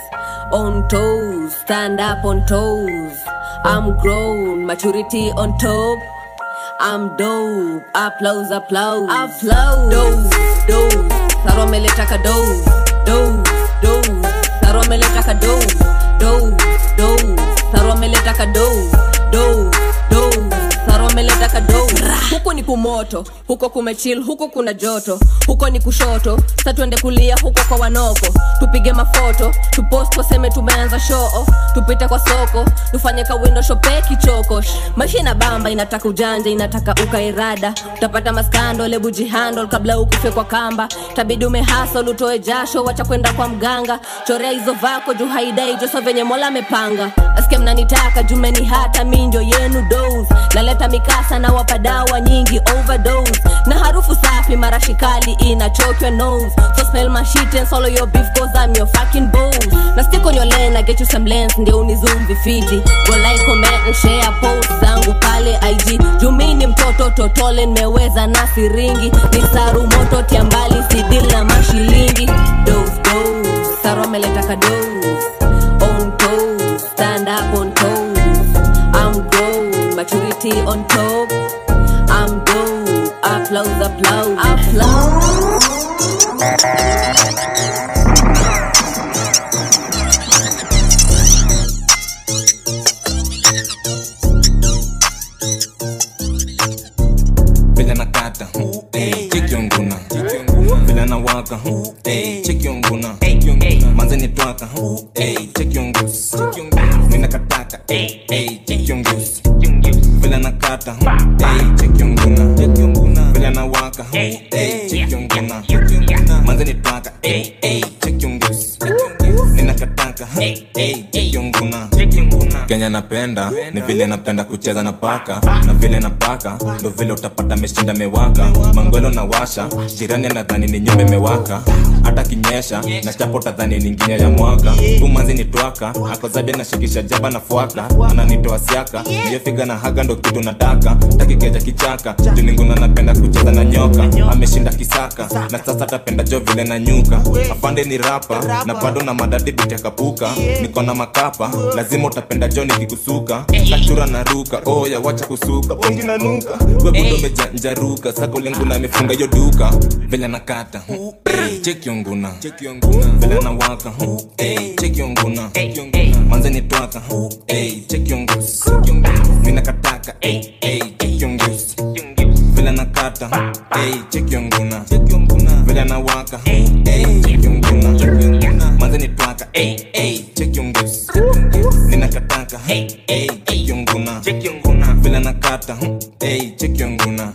on toes stand up on toes I'm grown maturity on top I'm dope, applause, applause, applause. Dope, dope, saromele taka dope. Dope, dope, saromele taka dope. Dope, dope, saromele taka dope. Dope, dope, saromele taka dope. Huko ni kumoto, huko kumechill, huko kuna joto. Huko ni kushoto, sasa twende kulia huko kwa wanoko. Tupige mafoto, tupost tuseme tumeanza show off. Tupita kwa soko, tufanye ka window shope kichoko. Mashina bamba inataka ujanja, inataka ukairada. Utapata maskando, lebu jihandle kabla ukufe kwa kamba. Tabidi umehustle utoe jasho, wacha kwenda kwa mganga. Chorea hizo vako juu haidai joso venye Mola amepanga. Asikia mnanitaka jumeni hata minjo yenu dose. Naleta mikasa na wapadawa nyingi overdose. Na harufu safi marashikali inachokwa nose. So smell my shit and swallow your beef cause I'm your fucking boss. Na stick on your lane, I get you some lens. Ndio unizoom vifiti go like, comment and share post zangu pale I G Jumini mtoto totole nimeweza na siringi nisaru moto tiambali sidil na mashilingi dose dose saromeleta ka dose on toes stand up on toes I'm gold maturity on top I'm gold applause applause applause Hey, check your guna, hey, check your manzani twaka, hey, check your goose, check your goose, mina kataka, hey, hey, check your goose, vela na kata, hey, check your guna, check your guna, vela na waka, hey, check your guna, manzani twaka, hey, hey, check your goose, mina kataka, hey, hey, check your guna, check your guna. Kenya napenda, ni vile napenda kucheza na paka, na vile na paka, ndo vile utapata meshinda mewaka. Mangolo na washa, jirani nadhani ni nyumba imewaka. Hata kinyesha, na chapo tadhani nyingine ya mwaka. Umanzi ni twaka, akozade na shikisha jaba na fuaka. Ananitoa siaka, yefiga na haga ndo kitu nataka. Taki keja kichaka, juninguna napenda kucheza na nyoka. Ameshinda kisaka, na sasa tapenda jo vile na nyuka. Afande ni rapa, na bado na madadi bitakapuka. Niko na makapa, lazima utapenda Joni kikusuka, kachura na ruka, oya wacha kusuka, pongi na nuka, webundo meja njaruka, sako lengu na mifunga yoduka, vela na kata, check yonguna, vela na waka, check yonguna, manze ni twaka, check yongus, mina kataka, check yongus, vela na kata, check yonguna, vela na waka, check yonguna, manze ni twaka, check yongus, nina kataka, check yonguna, vela na kata, check yonguna.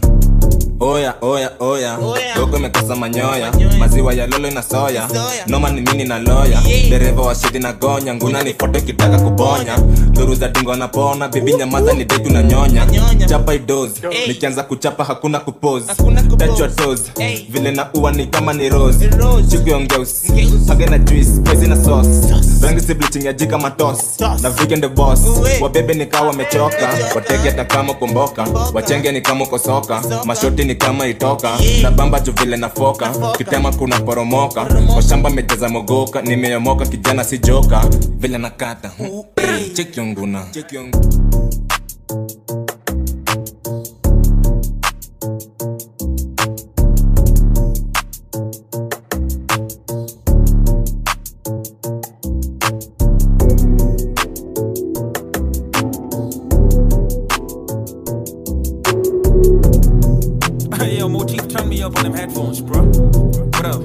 Oya, oya, oya, oya. Doko mekosa manyoya, manyoya. Maziwa ya lolo na soya, soya. Noma ni mini na loya, yeah. Dereva wa shidi na gonya. Nguna ni foto kitaka kubonya. Duru za dingo anapona. Bibi nyamaza ni deju na nyonya. Chapa idozi, hey. Nikianza kuchapa hakuna kupozi. Tachua tozi, hey. Vile na uwa ni kama ni rose. Chiku yongeus, pake na juice, kwezi na sauce. Rangi si bleaching ya jika matos. Na vegan the boss, wabebe ni kawa mechoka. Wateke ya takamo kumboka, wachenge ni kamo kosoka. Mashoti ni kama itoka, yeah. Na bamba juvile na foka, na foka. Kitema kuna poromoka, poromoka. Kwa shamba mejeza mogoka, nimeyomoka kijana si joka. Vile nakata, hey. Check yonguna, check yonguna. Yo, Motif, turn me up on them headphones, bro. What up?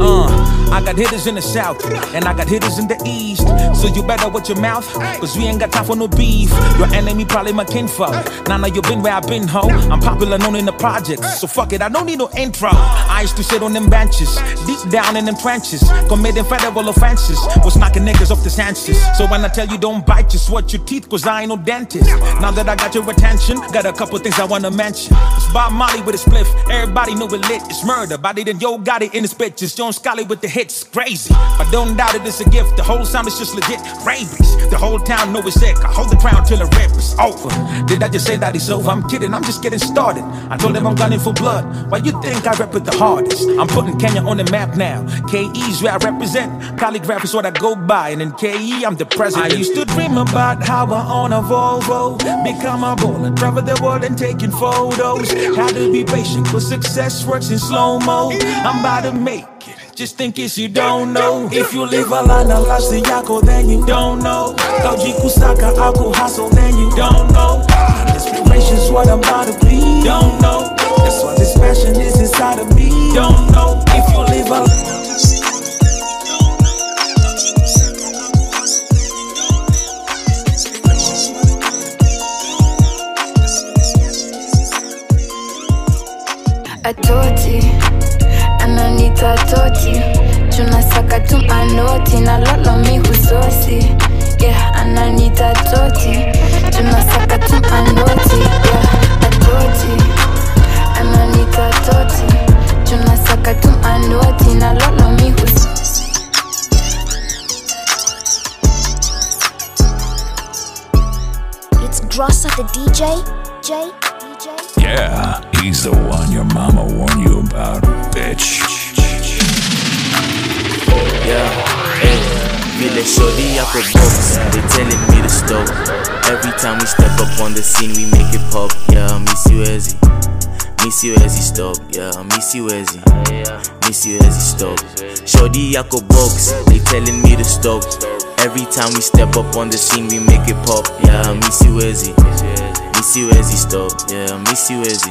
Uh, I got hitters in the south, and I got hitters in the east. So you better watch your mouth, cause we ain't got time for no beef. Your enemy probably my kinfolk. Now, now you been where I been, ho. I'm popular, known in the projects. So fuck it, I don't need no intro. I used to sit on them benches, deep down in them trenches, committing federal offenses. Was knocking niggas off the census. So when I tell you don't bite, just watch your teeth, cause I ain't no dentist. Now that I got your attention, got a couple things I wanna mention. It's Bob Marley with a spliff, everybody know it lit. It's murder, body then yo got it in his bitches. John Scully with the hits, crazy. But don't doubt it, it's a gift. The whole sound is just legit. Rabies, the whole town know it's sick. I hold the crown till the rip is over. Did I just say that it's over? I'm kidding, I'm just getting started. I told them I'm gunning for blood. Why you think I rep it the hardest? I'm putting Kenya on the map now. K E's where I represent. Calligraph is what I go by. And in K E, I'm the president. I used to dream about how I own a Volvo, become a baller, travel the world and taking photos. How to be patient, cause success works in slow-mo. I'm about to make it. Just in case you don't know. If you live a line of lifestyle yako, then you don't know. Kauji kusaka aku hustle, then you don't know. Inspiration's what I'm about to be. Don't know. That's why this passion is inside of me. Don't know. If you live a life. I told you Ananita toti, tunasaka tu manoti na lolo mihusosi. Yeah, ananita toti, tunasaka tu manoti. Yeah, atoti, ananita toti, tunasaka tu manoti na lolo mihusosi. It's Grossa the D J, J. Yeah, he's the one your mama warned you about, bitch. Yeah, hey, Vile Shorty yako box, they telling me to stop. Every time we step up on the scene, we make it pop. Yeah, miss you as miss you as he stop. Yeah, miss you as miss you as he stop. Shorty yako box, they telling me to stop. Every time we step up on the scene, we make it pop. Yeah, miss you as miss you as he stop, yeah, miss you as he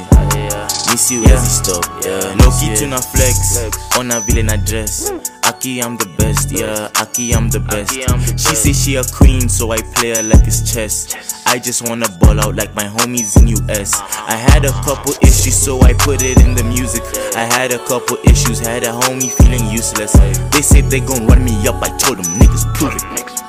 miss you as he stop, yeah. No key to na flex, on a villain address. Aki, I'm the best, yeah, Aki, I'm the best. She say she a queen, so I play her like it's chess. I just wanna ball out like my homies in U S. I had a couple issues, so I put it in the music. I had a couple issues, had a homie feeling useless. They said they gon' run me up, I told them niggas prove it.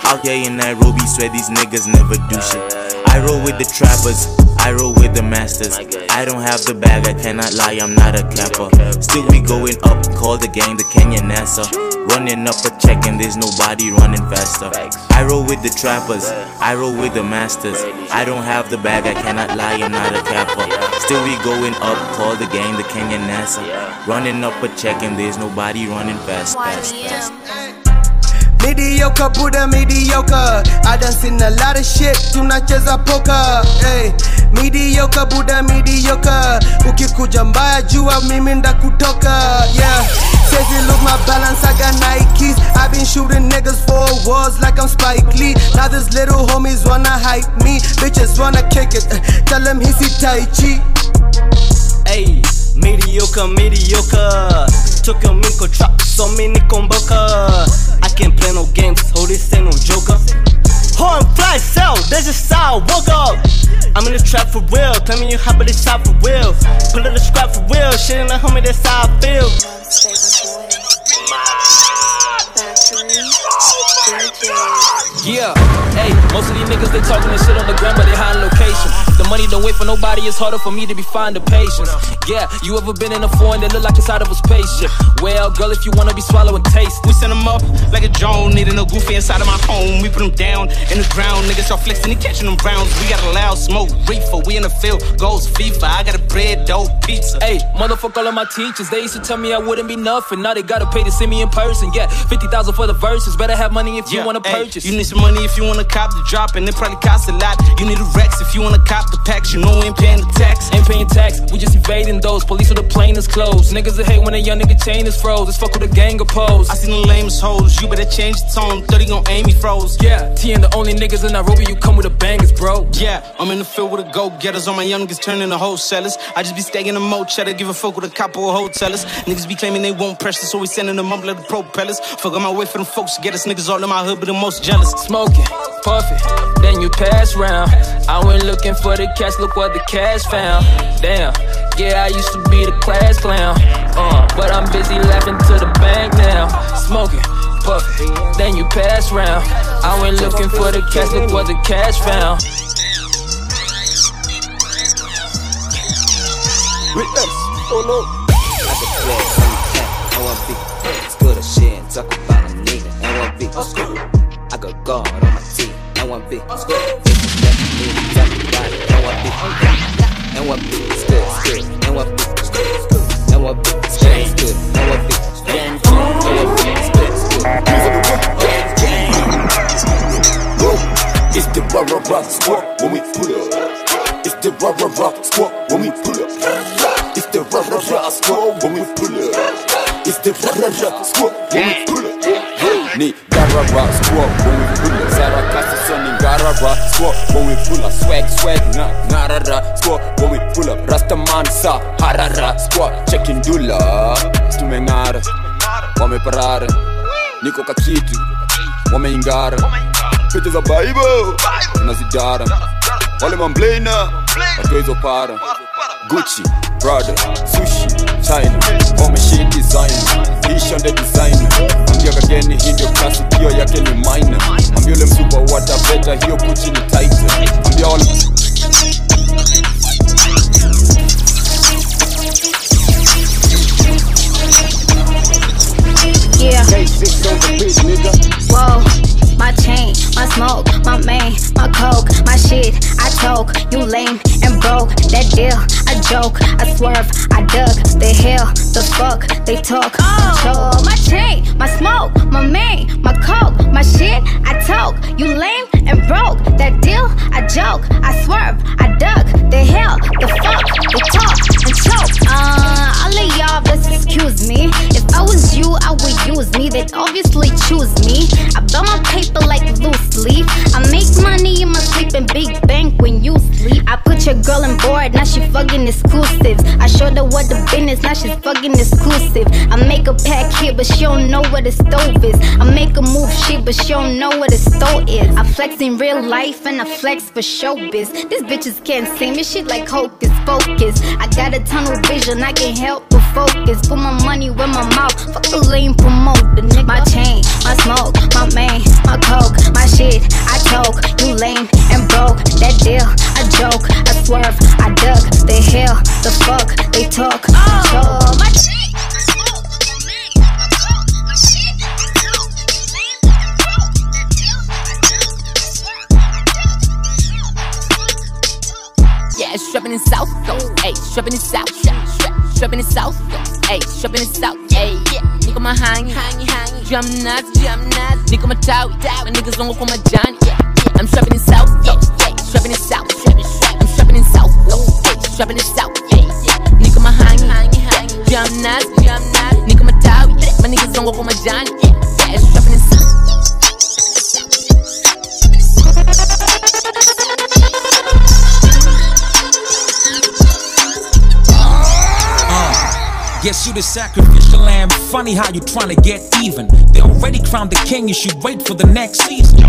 Out here in Nairobi, swear these niggas never do shit. I roll with the trappers, I roll with the masters. I don't have the bag, I cannot lie, I'm not a capper. Still we going up, call the gang the Kenya NASA. Running up a check and there's nobody running faster. I roll with the trappers, I roll with the masters. I don't have the bag, I cannot lie, I'm not a capper. Still we going up, call the gang the Kenya NASA. Running up a check and there's nobody running fast, fast, fast. Mediocre, Buddha, mediocre. I done seen a lot of shit, tunacheza poker. Hey, mediocre, Buddha, mediocre. Ukikuja mbaya jua mimi ndakutoka. Yeah, says look my balance, I got Nikes. I've been shooting niggas for wars like I'm Spike Lee. Now these little homies wanna hype me. Bitches wanna kick it, uh, tell them he's a Tai Chi. Hey, mediocre, mediocre. Took a minko trap, so many komboka. I can't play no games, oh this ain't no joker. Ho, I'm fly, sell, that's just how I woke up. I'm in the trap for real, tell me you hop in the shop for real. Pull up the scrap for real, shit in the homie, that's how I feel. Yeah, hey, most of these niggas they talking this shit on the gram, but they hiding location. The money don't wait for nobody, it's harder for me to be finding patience. Yeah, you ever been in a foreign that look like it's out of a spaceship? Well, girl, if you wanna be swallowing taste. We send them up like a drone, needing a goofy inside of my home. We put them down in the ground, niggas y'all flexing and catching them browns. We got a loud smoke reefer, we in the field, goes FIFA. I got a bread, dope, pizza. Hey, motherfucker, all of my teachers, they used to tell me I wouldn't be nothing. Now they gotta pay to see me in person, yeah. fifty thousand for the verses, better have money if yeah, you wanna ay, purchase. You need some money if you wanna cop the drop, and it probably costs a lot. You need a Rex if you wanna cop the packs, you know we ain't paying the tax. Ain't paying tax, we just evading those. Police with the plane is closed. Niggas that hate when a young nigga chain is froze. Let's fuck with a gang of pose. I seen the lamest hoes, you better change the tone. thirty gon' aim me froze. Yeah, T and the only niggas in Nairobi, you come with the bangers, bro. Yeah, I'm in the field with the go-getters. All my young niggas turning to wholesalers. I just be stacking the mo cheddar, give a fuck with a cop or a hotelers. Niggas be claiming they won't pressure, so we sending them up like the propellers. Fuck on my way for them folks to get us. Niggas all in my hood, but the most jealous. Smoking, puffing, then you pass round. I went looking for the cash, look what the cash found. Damn, yeah, I used to be the class clown. Uh, but I'm busy laughing to the bank now. Smoking, puffing, then you pass round. I went looking for the cash, look what the cash found. Oh no, I got flash, I want big, I got God on my team, I want big, I want big, still, still, I want big, still, I want big, still, still, I want big, it's the rubber rock squat when we pull up. It's the rubber rock squat when we pull up. It's the rubber rock squat when we pull up. It's the rubber rock squat when we pull up. Ni Garaba squat when we pull up. Zara Casa Sonny Garaba squat when we pull up. Swag swag na narara squat when we pull up. Rastamansa harara squat checking dula. Tumengara wameparara niko kakitu wameingara pete za baibo nazijara wale mamblaina watu hizo para Gucci Prada sushi China wameshii designer Isha nde designer ambia kageni hii ndio klasi hiyo yake ni minor ambia ule msupa watabeta hiyo Gucci ni tighter ambia wale yeah K six on the beat nigga whoa. My chain, my smoke, my main, my coke, my shit, I choke. You lame and broke, that deal, I joke, I swerve, I duck, the hell, the fuck, they talk. Oh, my chain, my smoke, my main, my coke, my shit, I talk. You lame and broke, that deal, I joke, I swerve, I duck, the hell, the fuck, they talk, and choke. Uh, all of y'all just excuse me. If I was you, I would use me, they'd obviously choose me. I bought my paper like loose leaf. I make money in my sleep and big bank when you sleep. I put your girl on board, now she fucking exclusives. I showed her what the business, now she's fucking exclusive. I make a pack here, but she don't know where the stove is. I make a move shit, but she don't know where the stove is. I flex in real life and I flex for showbiz. These bitches can't see me, shit like hocus pocus. I got a tunnel vision, I can't help but focus. Put my money where my mouth, fuck the lame promoter, nigga. My chain, my smoke, my man, my My coke, my shit, I choke. You lame and broke, that deal, I joke, I swerve, I duck, the hell, the fuck, they talk. Oh, my shit, I smoke, my lame, my coke, my shit, I choke. You lame and broke, that deal, I joke, I swerve, I duck, the hell, the fuck, they talk. Yeah, strapping in South, hey, strapping in South, strapping in South, hey, strapping in South, hey, yeah, nigga my hangy, hangy, hangy, drum nuts, drum nuts. niko matawi, tawi niggas longo kwa majani. I'm strapping in south, strapping in south, I'm strapping in south, strapping in south, niko mahangi, jam nazi, niko matawi, ma niggas longo kwa majani. Yeah, strapping in south. Guess you the sacrificial lamb. Funny how you tryna get even. They already crowned the king, you should wait for the next season.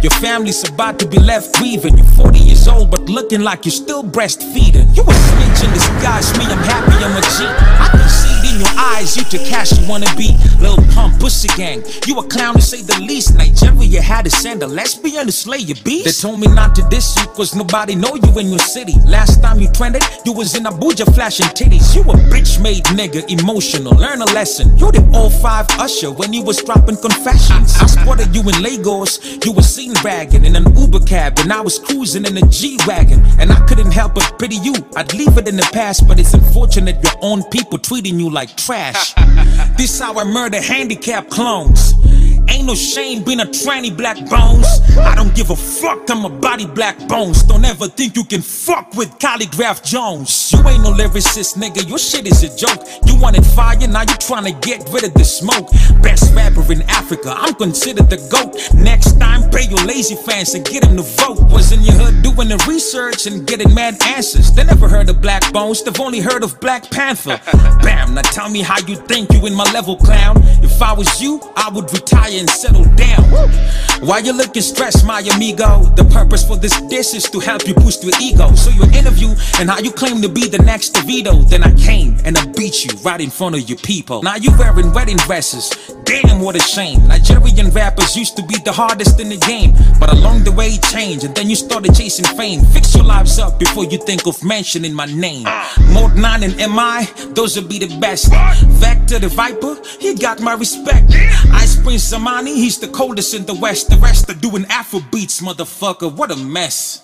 Your family's about to be left grieving. You're forty years old but looking like you're still breastfeeding. You a snitch in disguise, me I'm happy I'm a G. I can see it in your eyes, you to cash you wanna be. Lil Pump, pussy gang, you a clown to say the least. Nigeria had to send a lesbian to slay your beast. They told me not to diss you cause nobody know you in your city. Last time you trended, you was in Abuja flashing titties. You a bitch made nigga, emotional, learn a lesson. You the oh five Usher when you was dropping confessions. I spotted you in Lagos, you was seen ragging in an Uber cab and I was cruising in a G-Wagon. And I couldn't help but pity you, I'd leave it in the past. But it's unfortunate your own people treating you like trash. This how I murder handicapped clones. Ain't no shame being a tranny black bones. I don't give a fuck, I'm a body black bones. Don't ever think you can fuck with Calligraph Jones. You ain't no lyricist, nigga, your shit is a joke. You wanted fire, now you tryna get rid of the smoke. Best rapper in Africa, I'm considered the GOAT. Next time, pay your lazy fans and get them to vote. Was in your hood doing the research and getting mad answers. They never heard of black bones, they've only heard of Black Panther. Bam, now tell me how you think you in my level, clown. If I was you, I would retire and settle down. Why you looking stressed, my amigo? The purpose for this diss is to help you boost your ego. So your interview and how you claim to be the next DeVito. Then I came and I beat you right in front of your people. Now you wearing wedding dresses, damn what a shame. Nigerian rappers used to be the hardest in the game, but along the way it changed and then you started chasing fame. Fix your lives up before you think of mentioning my name. Mode nine and M I, those would be the best. Vector the Viper, he got my respect. Ice Prince Zamani, he's the coldest in the West. The rest are doing Afro beats, motherfucker. What a mess.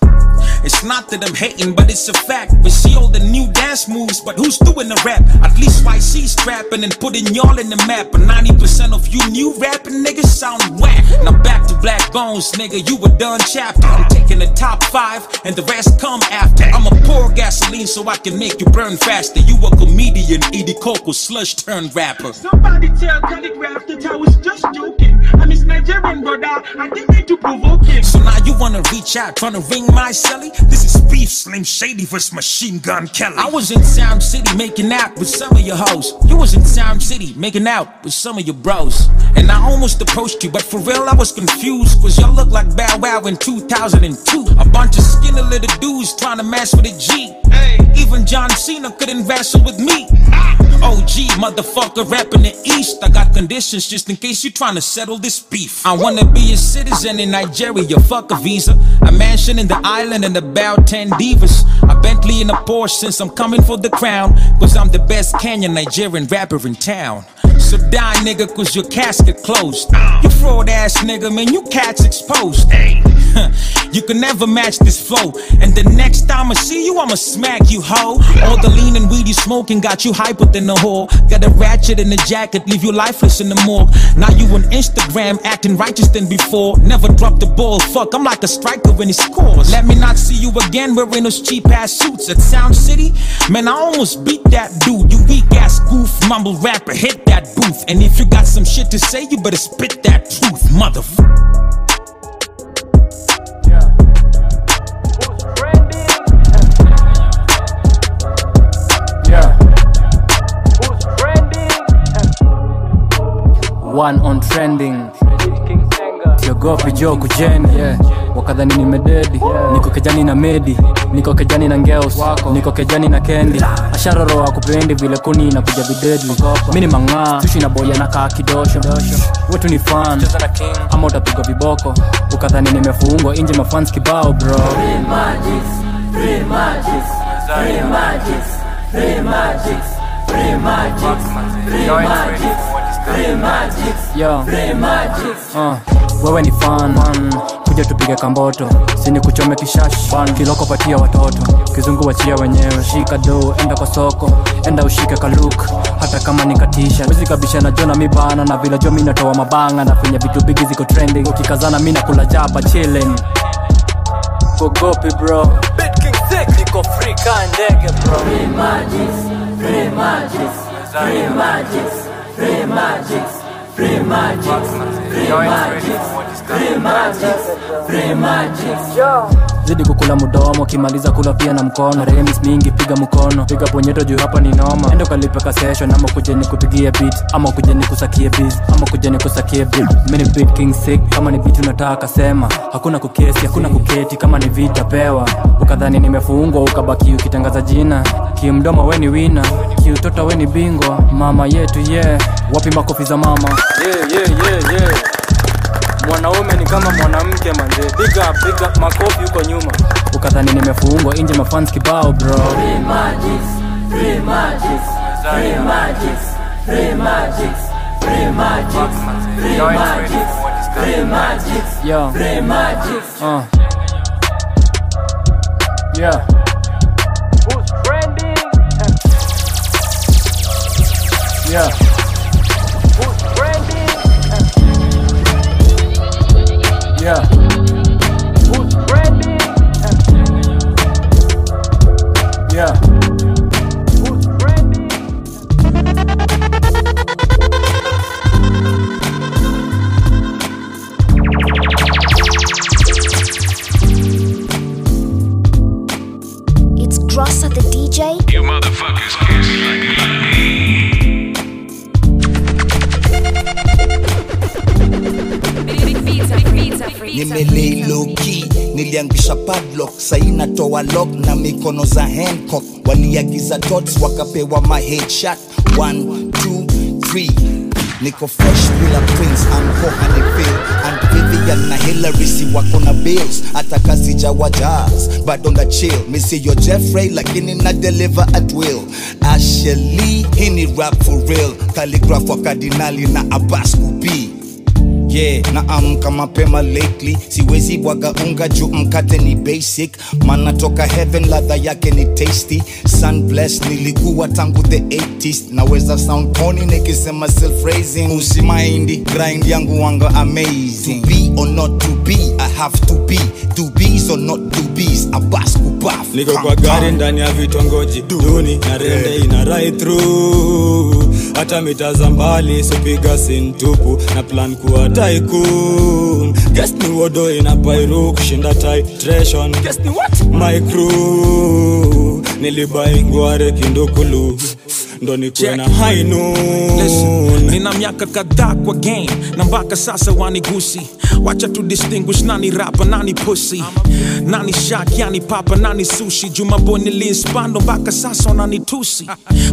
It's not that I'm hating, but it's a fact. We see all the new dance moves, but who's doing the rap? At least Y C's trapping and putting y'all in the map. But ninety percent of you new rapping niggas sound whack. Now back to Black Bones, nigga, you a done chapter. I'm taking the top five, and the rest come after. I'm a pour gasoline so I can make you burn faster. You a comedian, Edie Coco, slush turned rapper. Somebody tell Calligraph that I was just joking. I miss Nigerian, brother, I think they too provoking. So now you wanna reach out, tryna ring my celly? This is beef, Slim Shady versus Machine Gun Kelly. I was in Sound City making out with some of your hoes. You was in Sound City making out with some of your bros. And I almost approached you, but for real I was confused, cause y'all look like Bow Wow in two thousand two. A bunch of skinny little dudes trying to mess with a G. Hey. Even John Cena couldn't wrestle with me. O G motherfucker rapping the East. I got conditions just in case you trying to settle this beef. I wanna be a citizen in Nigeria, fuck a visa. A mansion in the island and about ten divas. A Bentley and a Porsche since I'm coming for the crown. Cause I'm the best Kenyan Nigerian rapper in town. So die nigga cause your casket closed. You fraud ass nigga, man, you cats exposed. Hey. You can never match this flow. And the next time I see you, I'ma smack you, ho. All the lean and weed you smoking got you hyper than a whore. Got a ratchet in a jacket, leave you lifeless in the morgue. Now you on Instagram acting righteous than before. Never drop the ball, fuck, I'm like a striker when he scores. Let me not see you again wearing those cheap ass suits. At Sound City, man, I almost beat that dude. You weak ass goof, mumble rapper, hit that booth. And if you got some shit to say, you better spit that truth, motherfucker. One on trending jogopi jo kujeni yeah. Wakadhani nimededi yeah. Niko kejani na medi, niko kejani na ngels wako. Niko kejani na kendi asharoro wakupendi vile kuni inakuja bidedi. Mini mang'aa sushi na boya na kaa kidosho. Wetu ni fan ama utapigwa viboko. Ukadhani nimefungwa inje mafans kibao bro. Free magics, free magics, free magics, free magics, free magics, free magics. Free magic, yo, free magic. Uh, wewe ni fan, man. kuja tupige kamboto. Sini kuchome kishashi, kiloko patia watoto, kizungu wachia wenyewe. Shika do, enda kwa soko, enda ushike kaluka, hata kama nikatisha. Wezi kabisha na jona mibana, na vila jo mina towa mabanga. Na finya vitu bigi ziko trending, ukikazana mina kula japa chillin'. Gogopi bro, Beat King Sick, niko free kaa ndege bro. Free magics, free magics, free magics, free magics, free magics, free magics, free magics, free magics, yo. Zidi kukula mudomo, kimaliza kula pia na mkono. Remis mingi piga mkono, piga ponyeto juu hapa ni noma. Endo kalipe ka session, ama kuje ni kupigie beat, ama kuje ni kusakie beat, ama kuje ni kusakie beat. Mini Beat King Sick, kama ni vitu nataka sema. Hakuna kukesi, hakuna kuketi, kama ni vita pewa. Ukadhani nimefungwa, ukabaki ukitangaza jina. Kimdoma we ni wina, kiutota we ni bingwa. Mama yetu yeah, wapi makofi za mama? Yeah, yeah, yeah, yeah. Mwanaume ni kama mwanamke manje. Big up, big up, makofi uko nyuma. Ukadhani nimefungwa inje mafans kibao bro. Free magics, free magics, free magics, free magics, free magics, free magics, free magics, free magics. Uh. Yeah. Who's trending? Yeah. Yeah. Who's trending? Yeah. Who's trending? It's Grossa the D J. You motherfuckers kiss like me. Nimelei low key, niliangisha padlock, saina toa lock na mikono za Hancock. Waliagiza dots wakapewa my headshot. One, two, three. Niko fresh bila prints, amko hanipil. And Vivian na Hillary si wako na bills. Ataka sija wajaz, but on the chill. Missy yo Jeffrey lakini na deliver at will. Ashley, hini rap for real. Calligraph wa Cardinali na Abbas Kubi. Yeah, na amka mapema lately. Siwezi bwaga unga juu mkate ni basic. Mana toka heaven ladha yake ni tasty. Sun blessed nilikuwa tangu the eighties. Naweza sound corny nikisema self-raising. Usimaindi, grind yangu wanga amazing. To be or not to be, I have to be. To be's or not to be's, Abbas Kubaf. Niko kwa gari ndani ya vitongoji duni, na rende ina right through. Hata mitazambali supiga sintupu, na plan kuwa tycoon. Guess ni wodo ina pairu kushinda titration. Guess ni what? My crew nilibai ngware kindukulu, ndo nikuwe na high noon. Listen, nina miaka kadhaa kwa game, na mpaka sasa wanigusi. Wacha to distinguish nani rapper, nani pussy, nani shark, yani papa, nani sushi. Jumabo niliispando mpaka sasa nani tusi.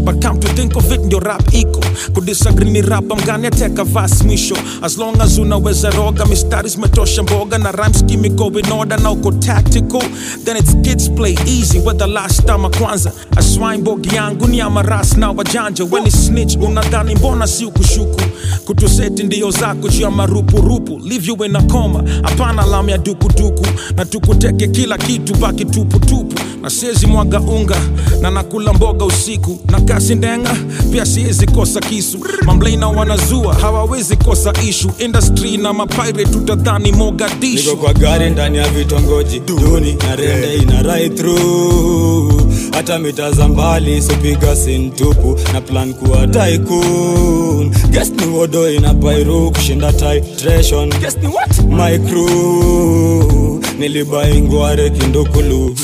But come to think of it, ndio rap iko. Kudisagree ni rap, I'm gonna take a vast mwisho. As long as unaweza roga, mistari zimetosha mboga. Na rhyme scheme iko in order, na uko tactical. Then it's kids play easy, with the last time kwanza. Aswine bogi yangu ni amaras na wajanja. When it's snitch, unadhani mbona si ukushuku. Kutuseti ndiyo zako juu ya marupurupu. Leave you in a coma, apana lamu ya dukuduku. Na tukuteke kila kitu baki tupu tupu. Na siezi mwaga unga, na nakula mboga usiku. Na kasi ndenga, pia siezi kosa kisu. Mamblei na wanazua, hawawezi kosa issue. Industry na mapire tutadhani Mogadishu. Niko kwa gari ndani ya vitongoji duni, na rende ina right through. Hata mitazambali supiga sintupu, na plan kuwa tycoon. Guess ni wodo ina pairu kushinda titration. Guess ni what? My crew nilibai ngware kindukulu,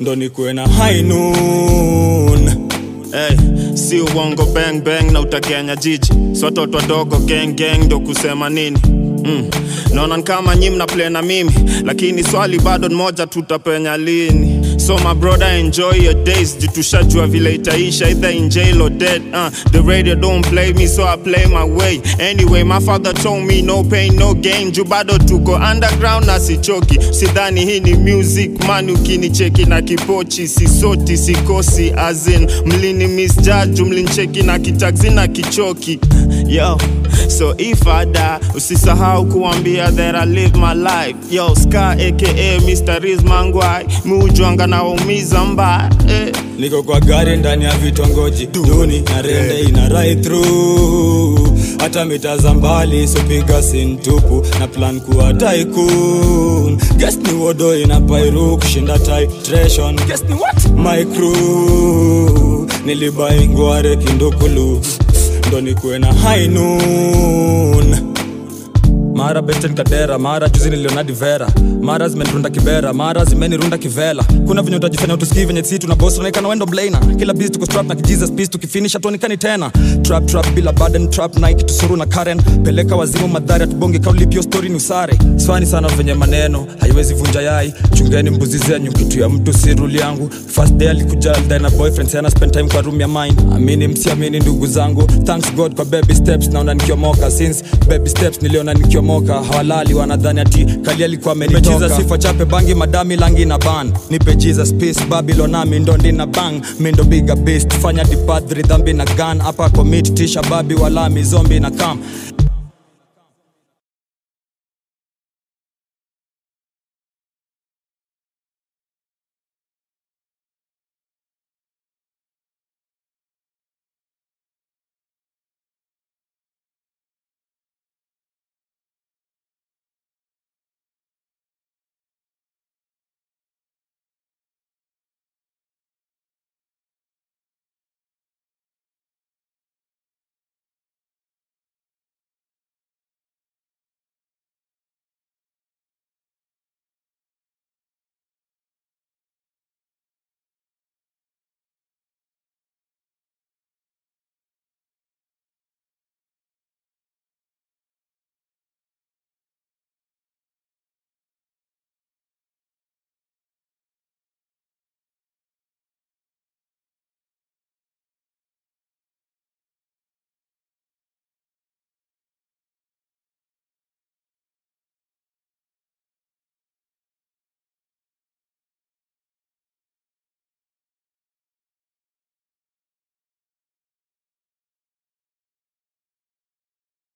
ndo nikuwe na high noon. Hey, si uongo bang bang na utakenya jiji. Soto twadogo gang gang ndo kusema nini. mm. Naona kama nyinyi mnaplay na mimi, lakini swali bado moja, tutapenya lini? So my brother, enjoy your days. Jitushajua vile itaisha, either in jail or dead. uh, The radio don't play me, so I play my way. Anyway, my father told me no pain, no gain. Jubado tuko underground na sichoki. Sidhani hii ni music, man ukinicheki na kipochi. Sisoti, sikosi, as in mlini misjudge, mlinicheki na kitaxi na kichoki. Yo, So if I die, usisahau kuambia that I live my life. Yo, Scar aka Mister Riz Mangwai, mujuanga na umiza mba, eh. Niko kwa gari ndani ya vitongoji duni, na rende ina right through. Hata mitazambali sopiga sintupu, na plan kuwa tycoon. Guess ni wodo ina pairu kushinda titration. Guess ni what? My crew nilibai nguare kindukulu, ndo nikuwe na high noon. Mara Benton Kadera, mara juzi Leonardi Vera, mara zimenirunda kibera, mara zimenirunda kivela. Kuna vinyo utajifanya utusikii venye si tunaboss, unaonekana wendo blaina. Kila beast tuko strap na kijizas piece, tukifinish hatuonekani tena. Trap trap bila burden, trap Nike tusuru na Karen. Peleka wazimu madhari atubonge, kaulipio story ni usare. Swani sana venye maneno haiwezi vunja yai. Chungeni mbuzi zenyu, kitu ya mtu si rule yangu. First day alikuja alidai na boyfriend, sana spend time kwa room ya mine. Amini msiamini ndugu zangu, thanks God kwa baby steps naona nikiomoka. Since baby steps niliona nikiomoka, hawalali wanadhani ati kali alikuwa amenitoka. Mechiza sifa chape bangi madami langi na ban. Nipe Jesus peace Babylon nami ndo ndina bang. Mindo bigger beast fanya dipadri dhambi na gun. Hapa commit tisha babi walami zombi na kam.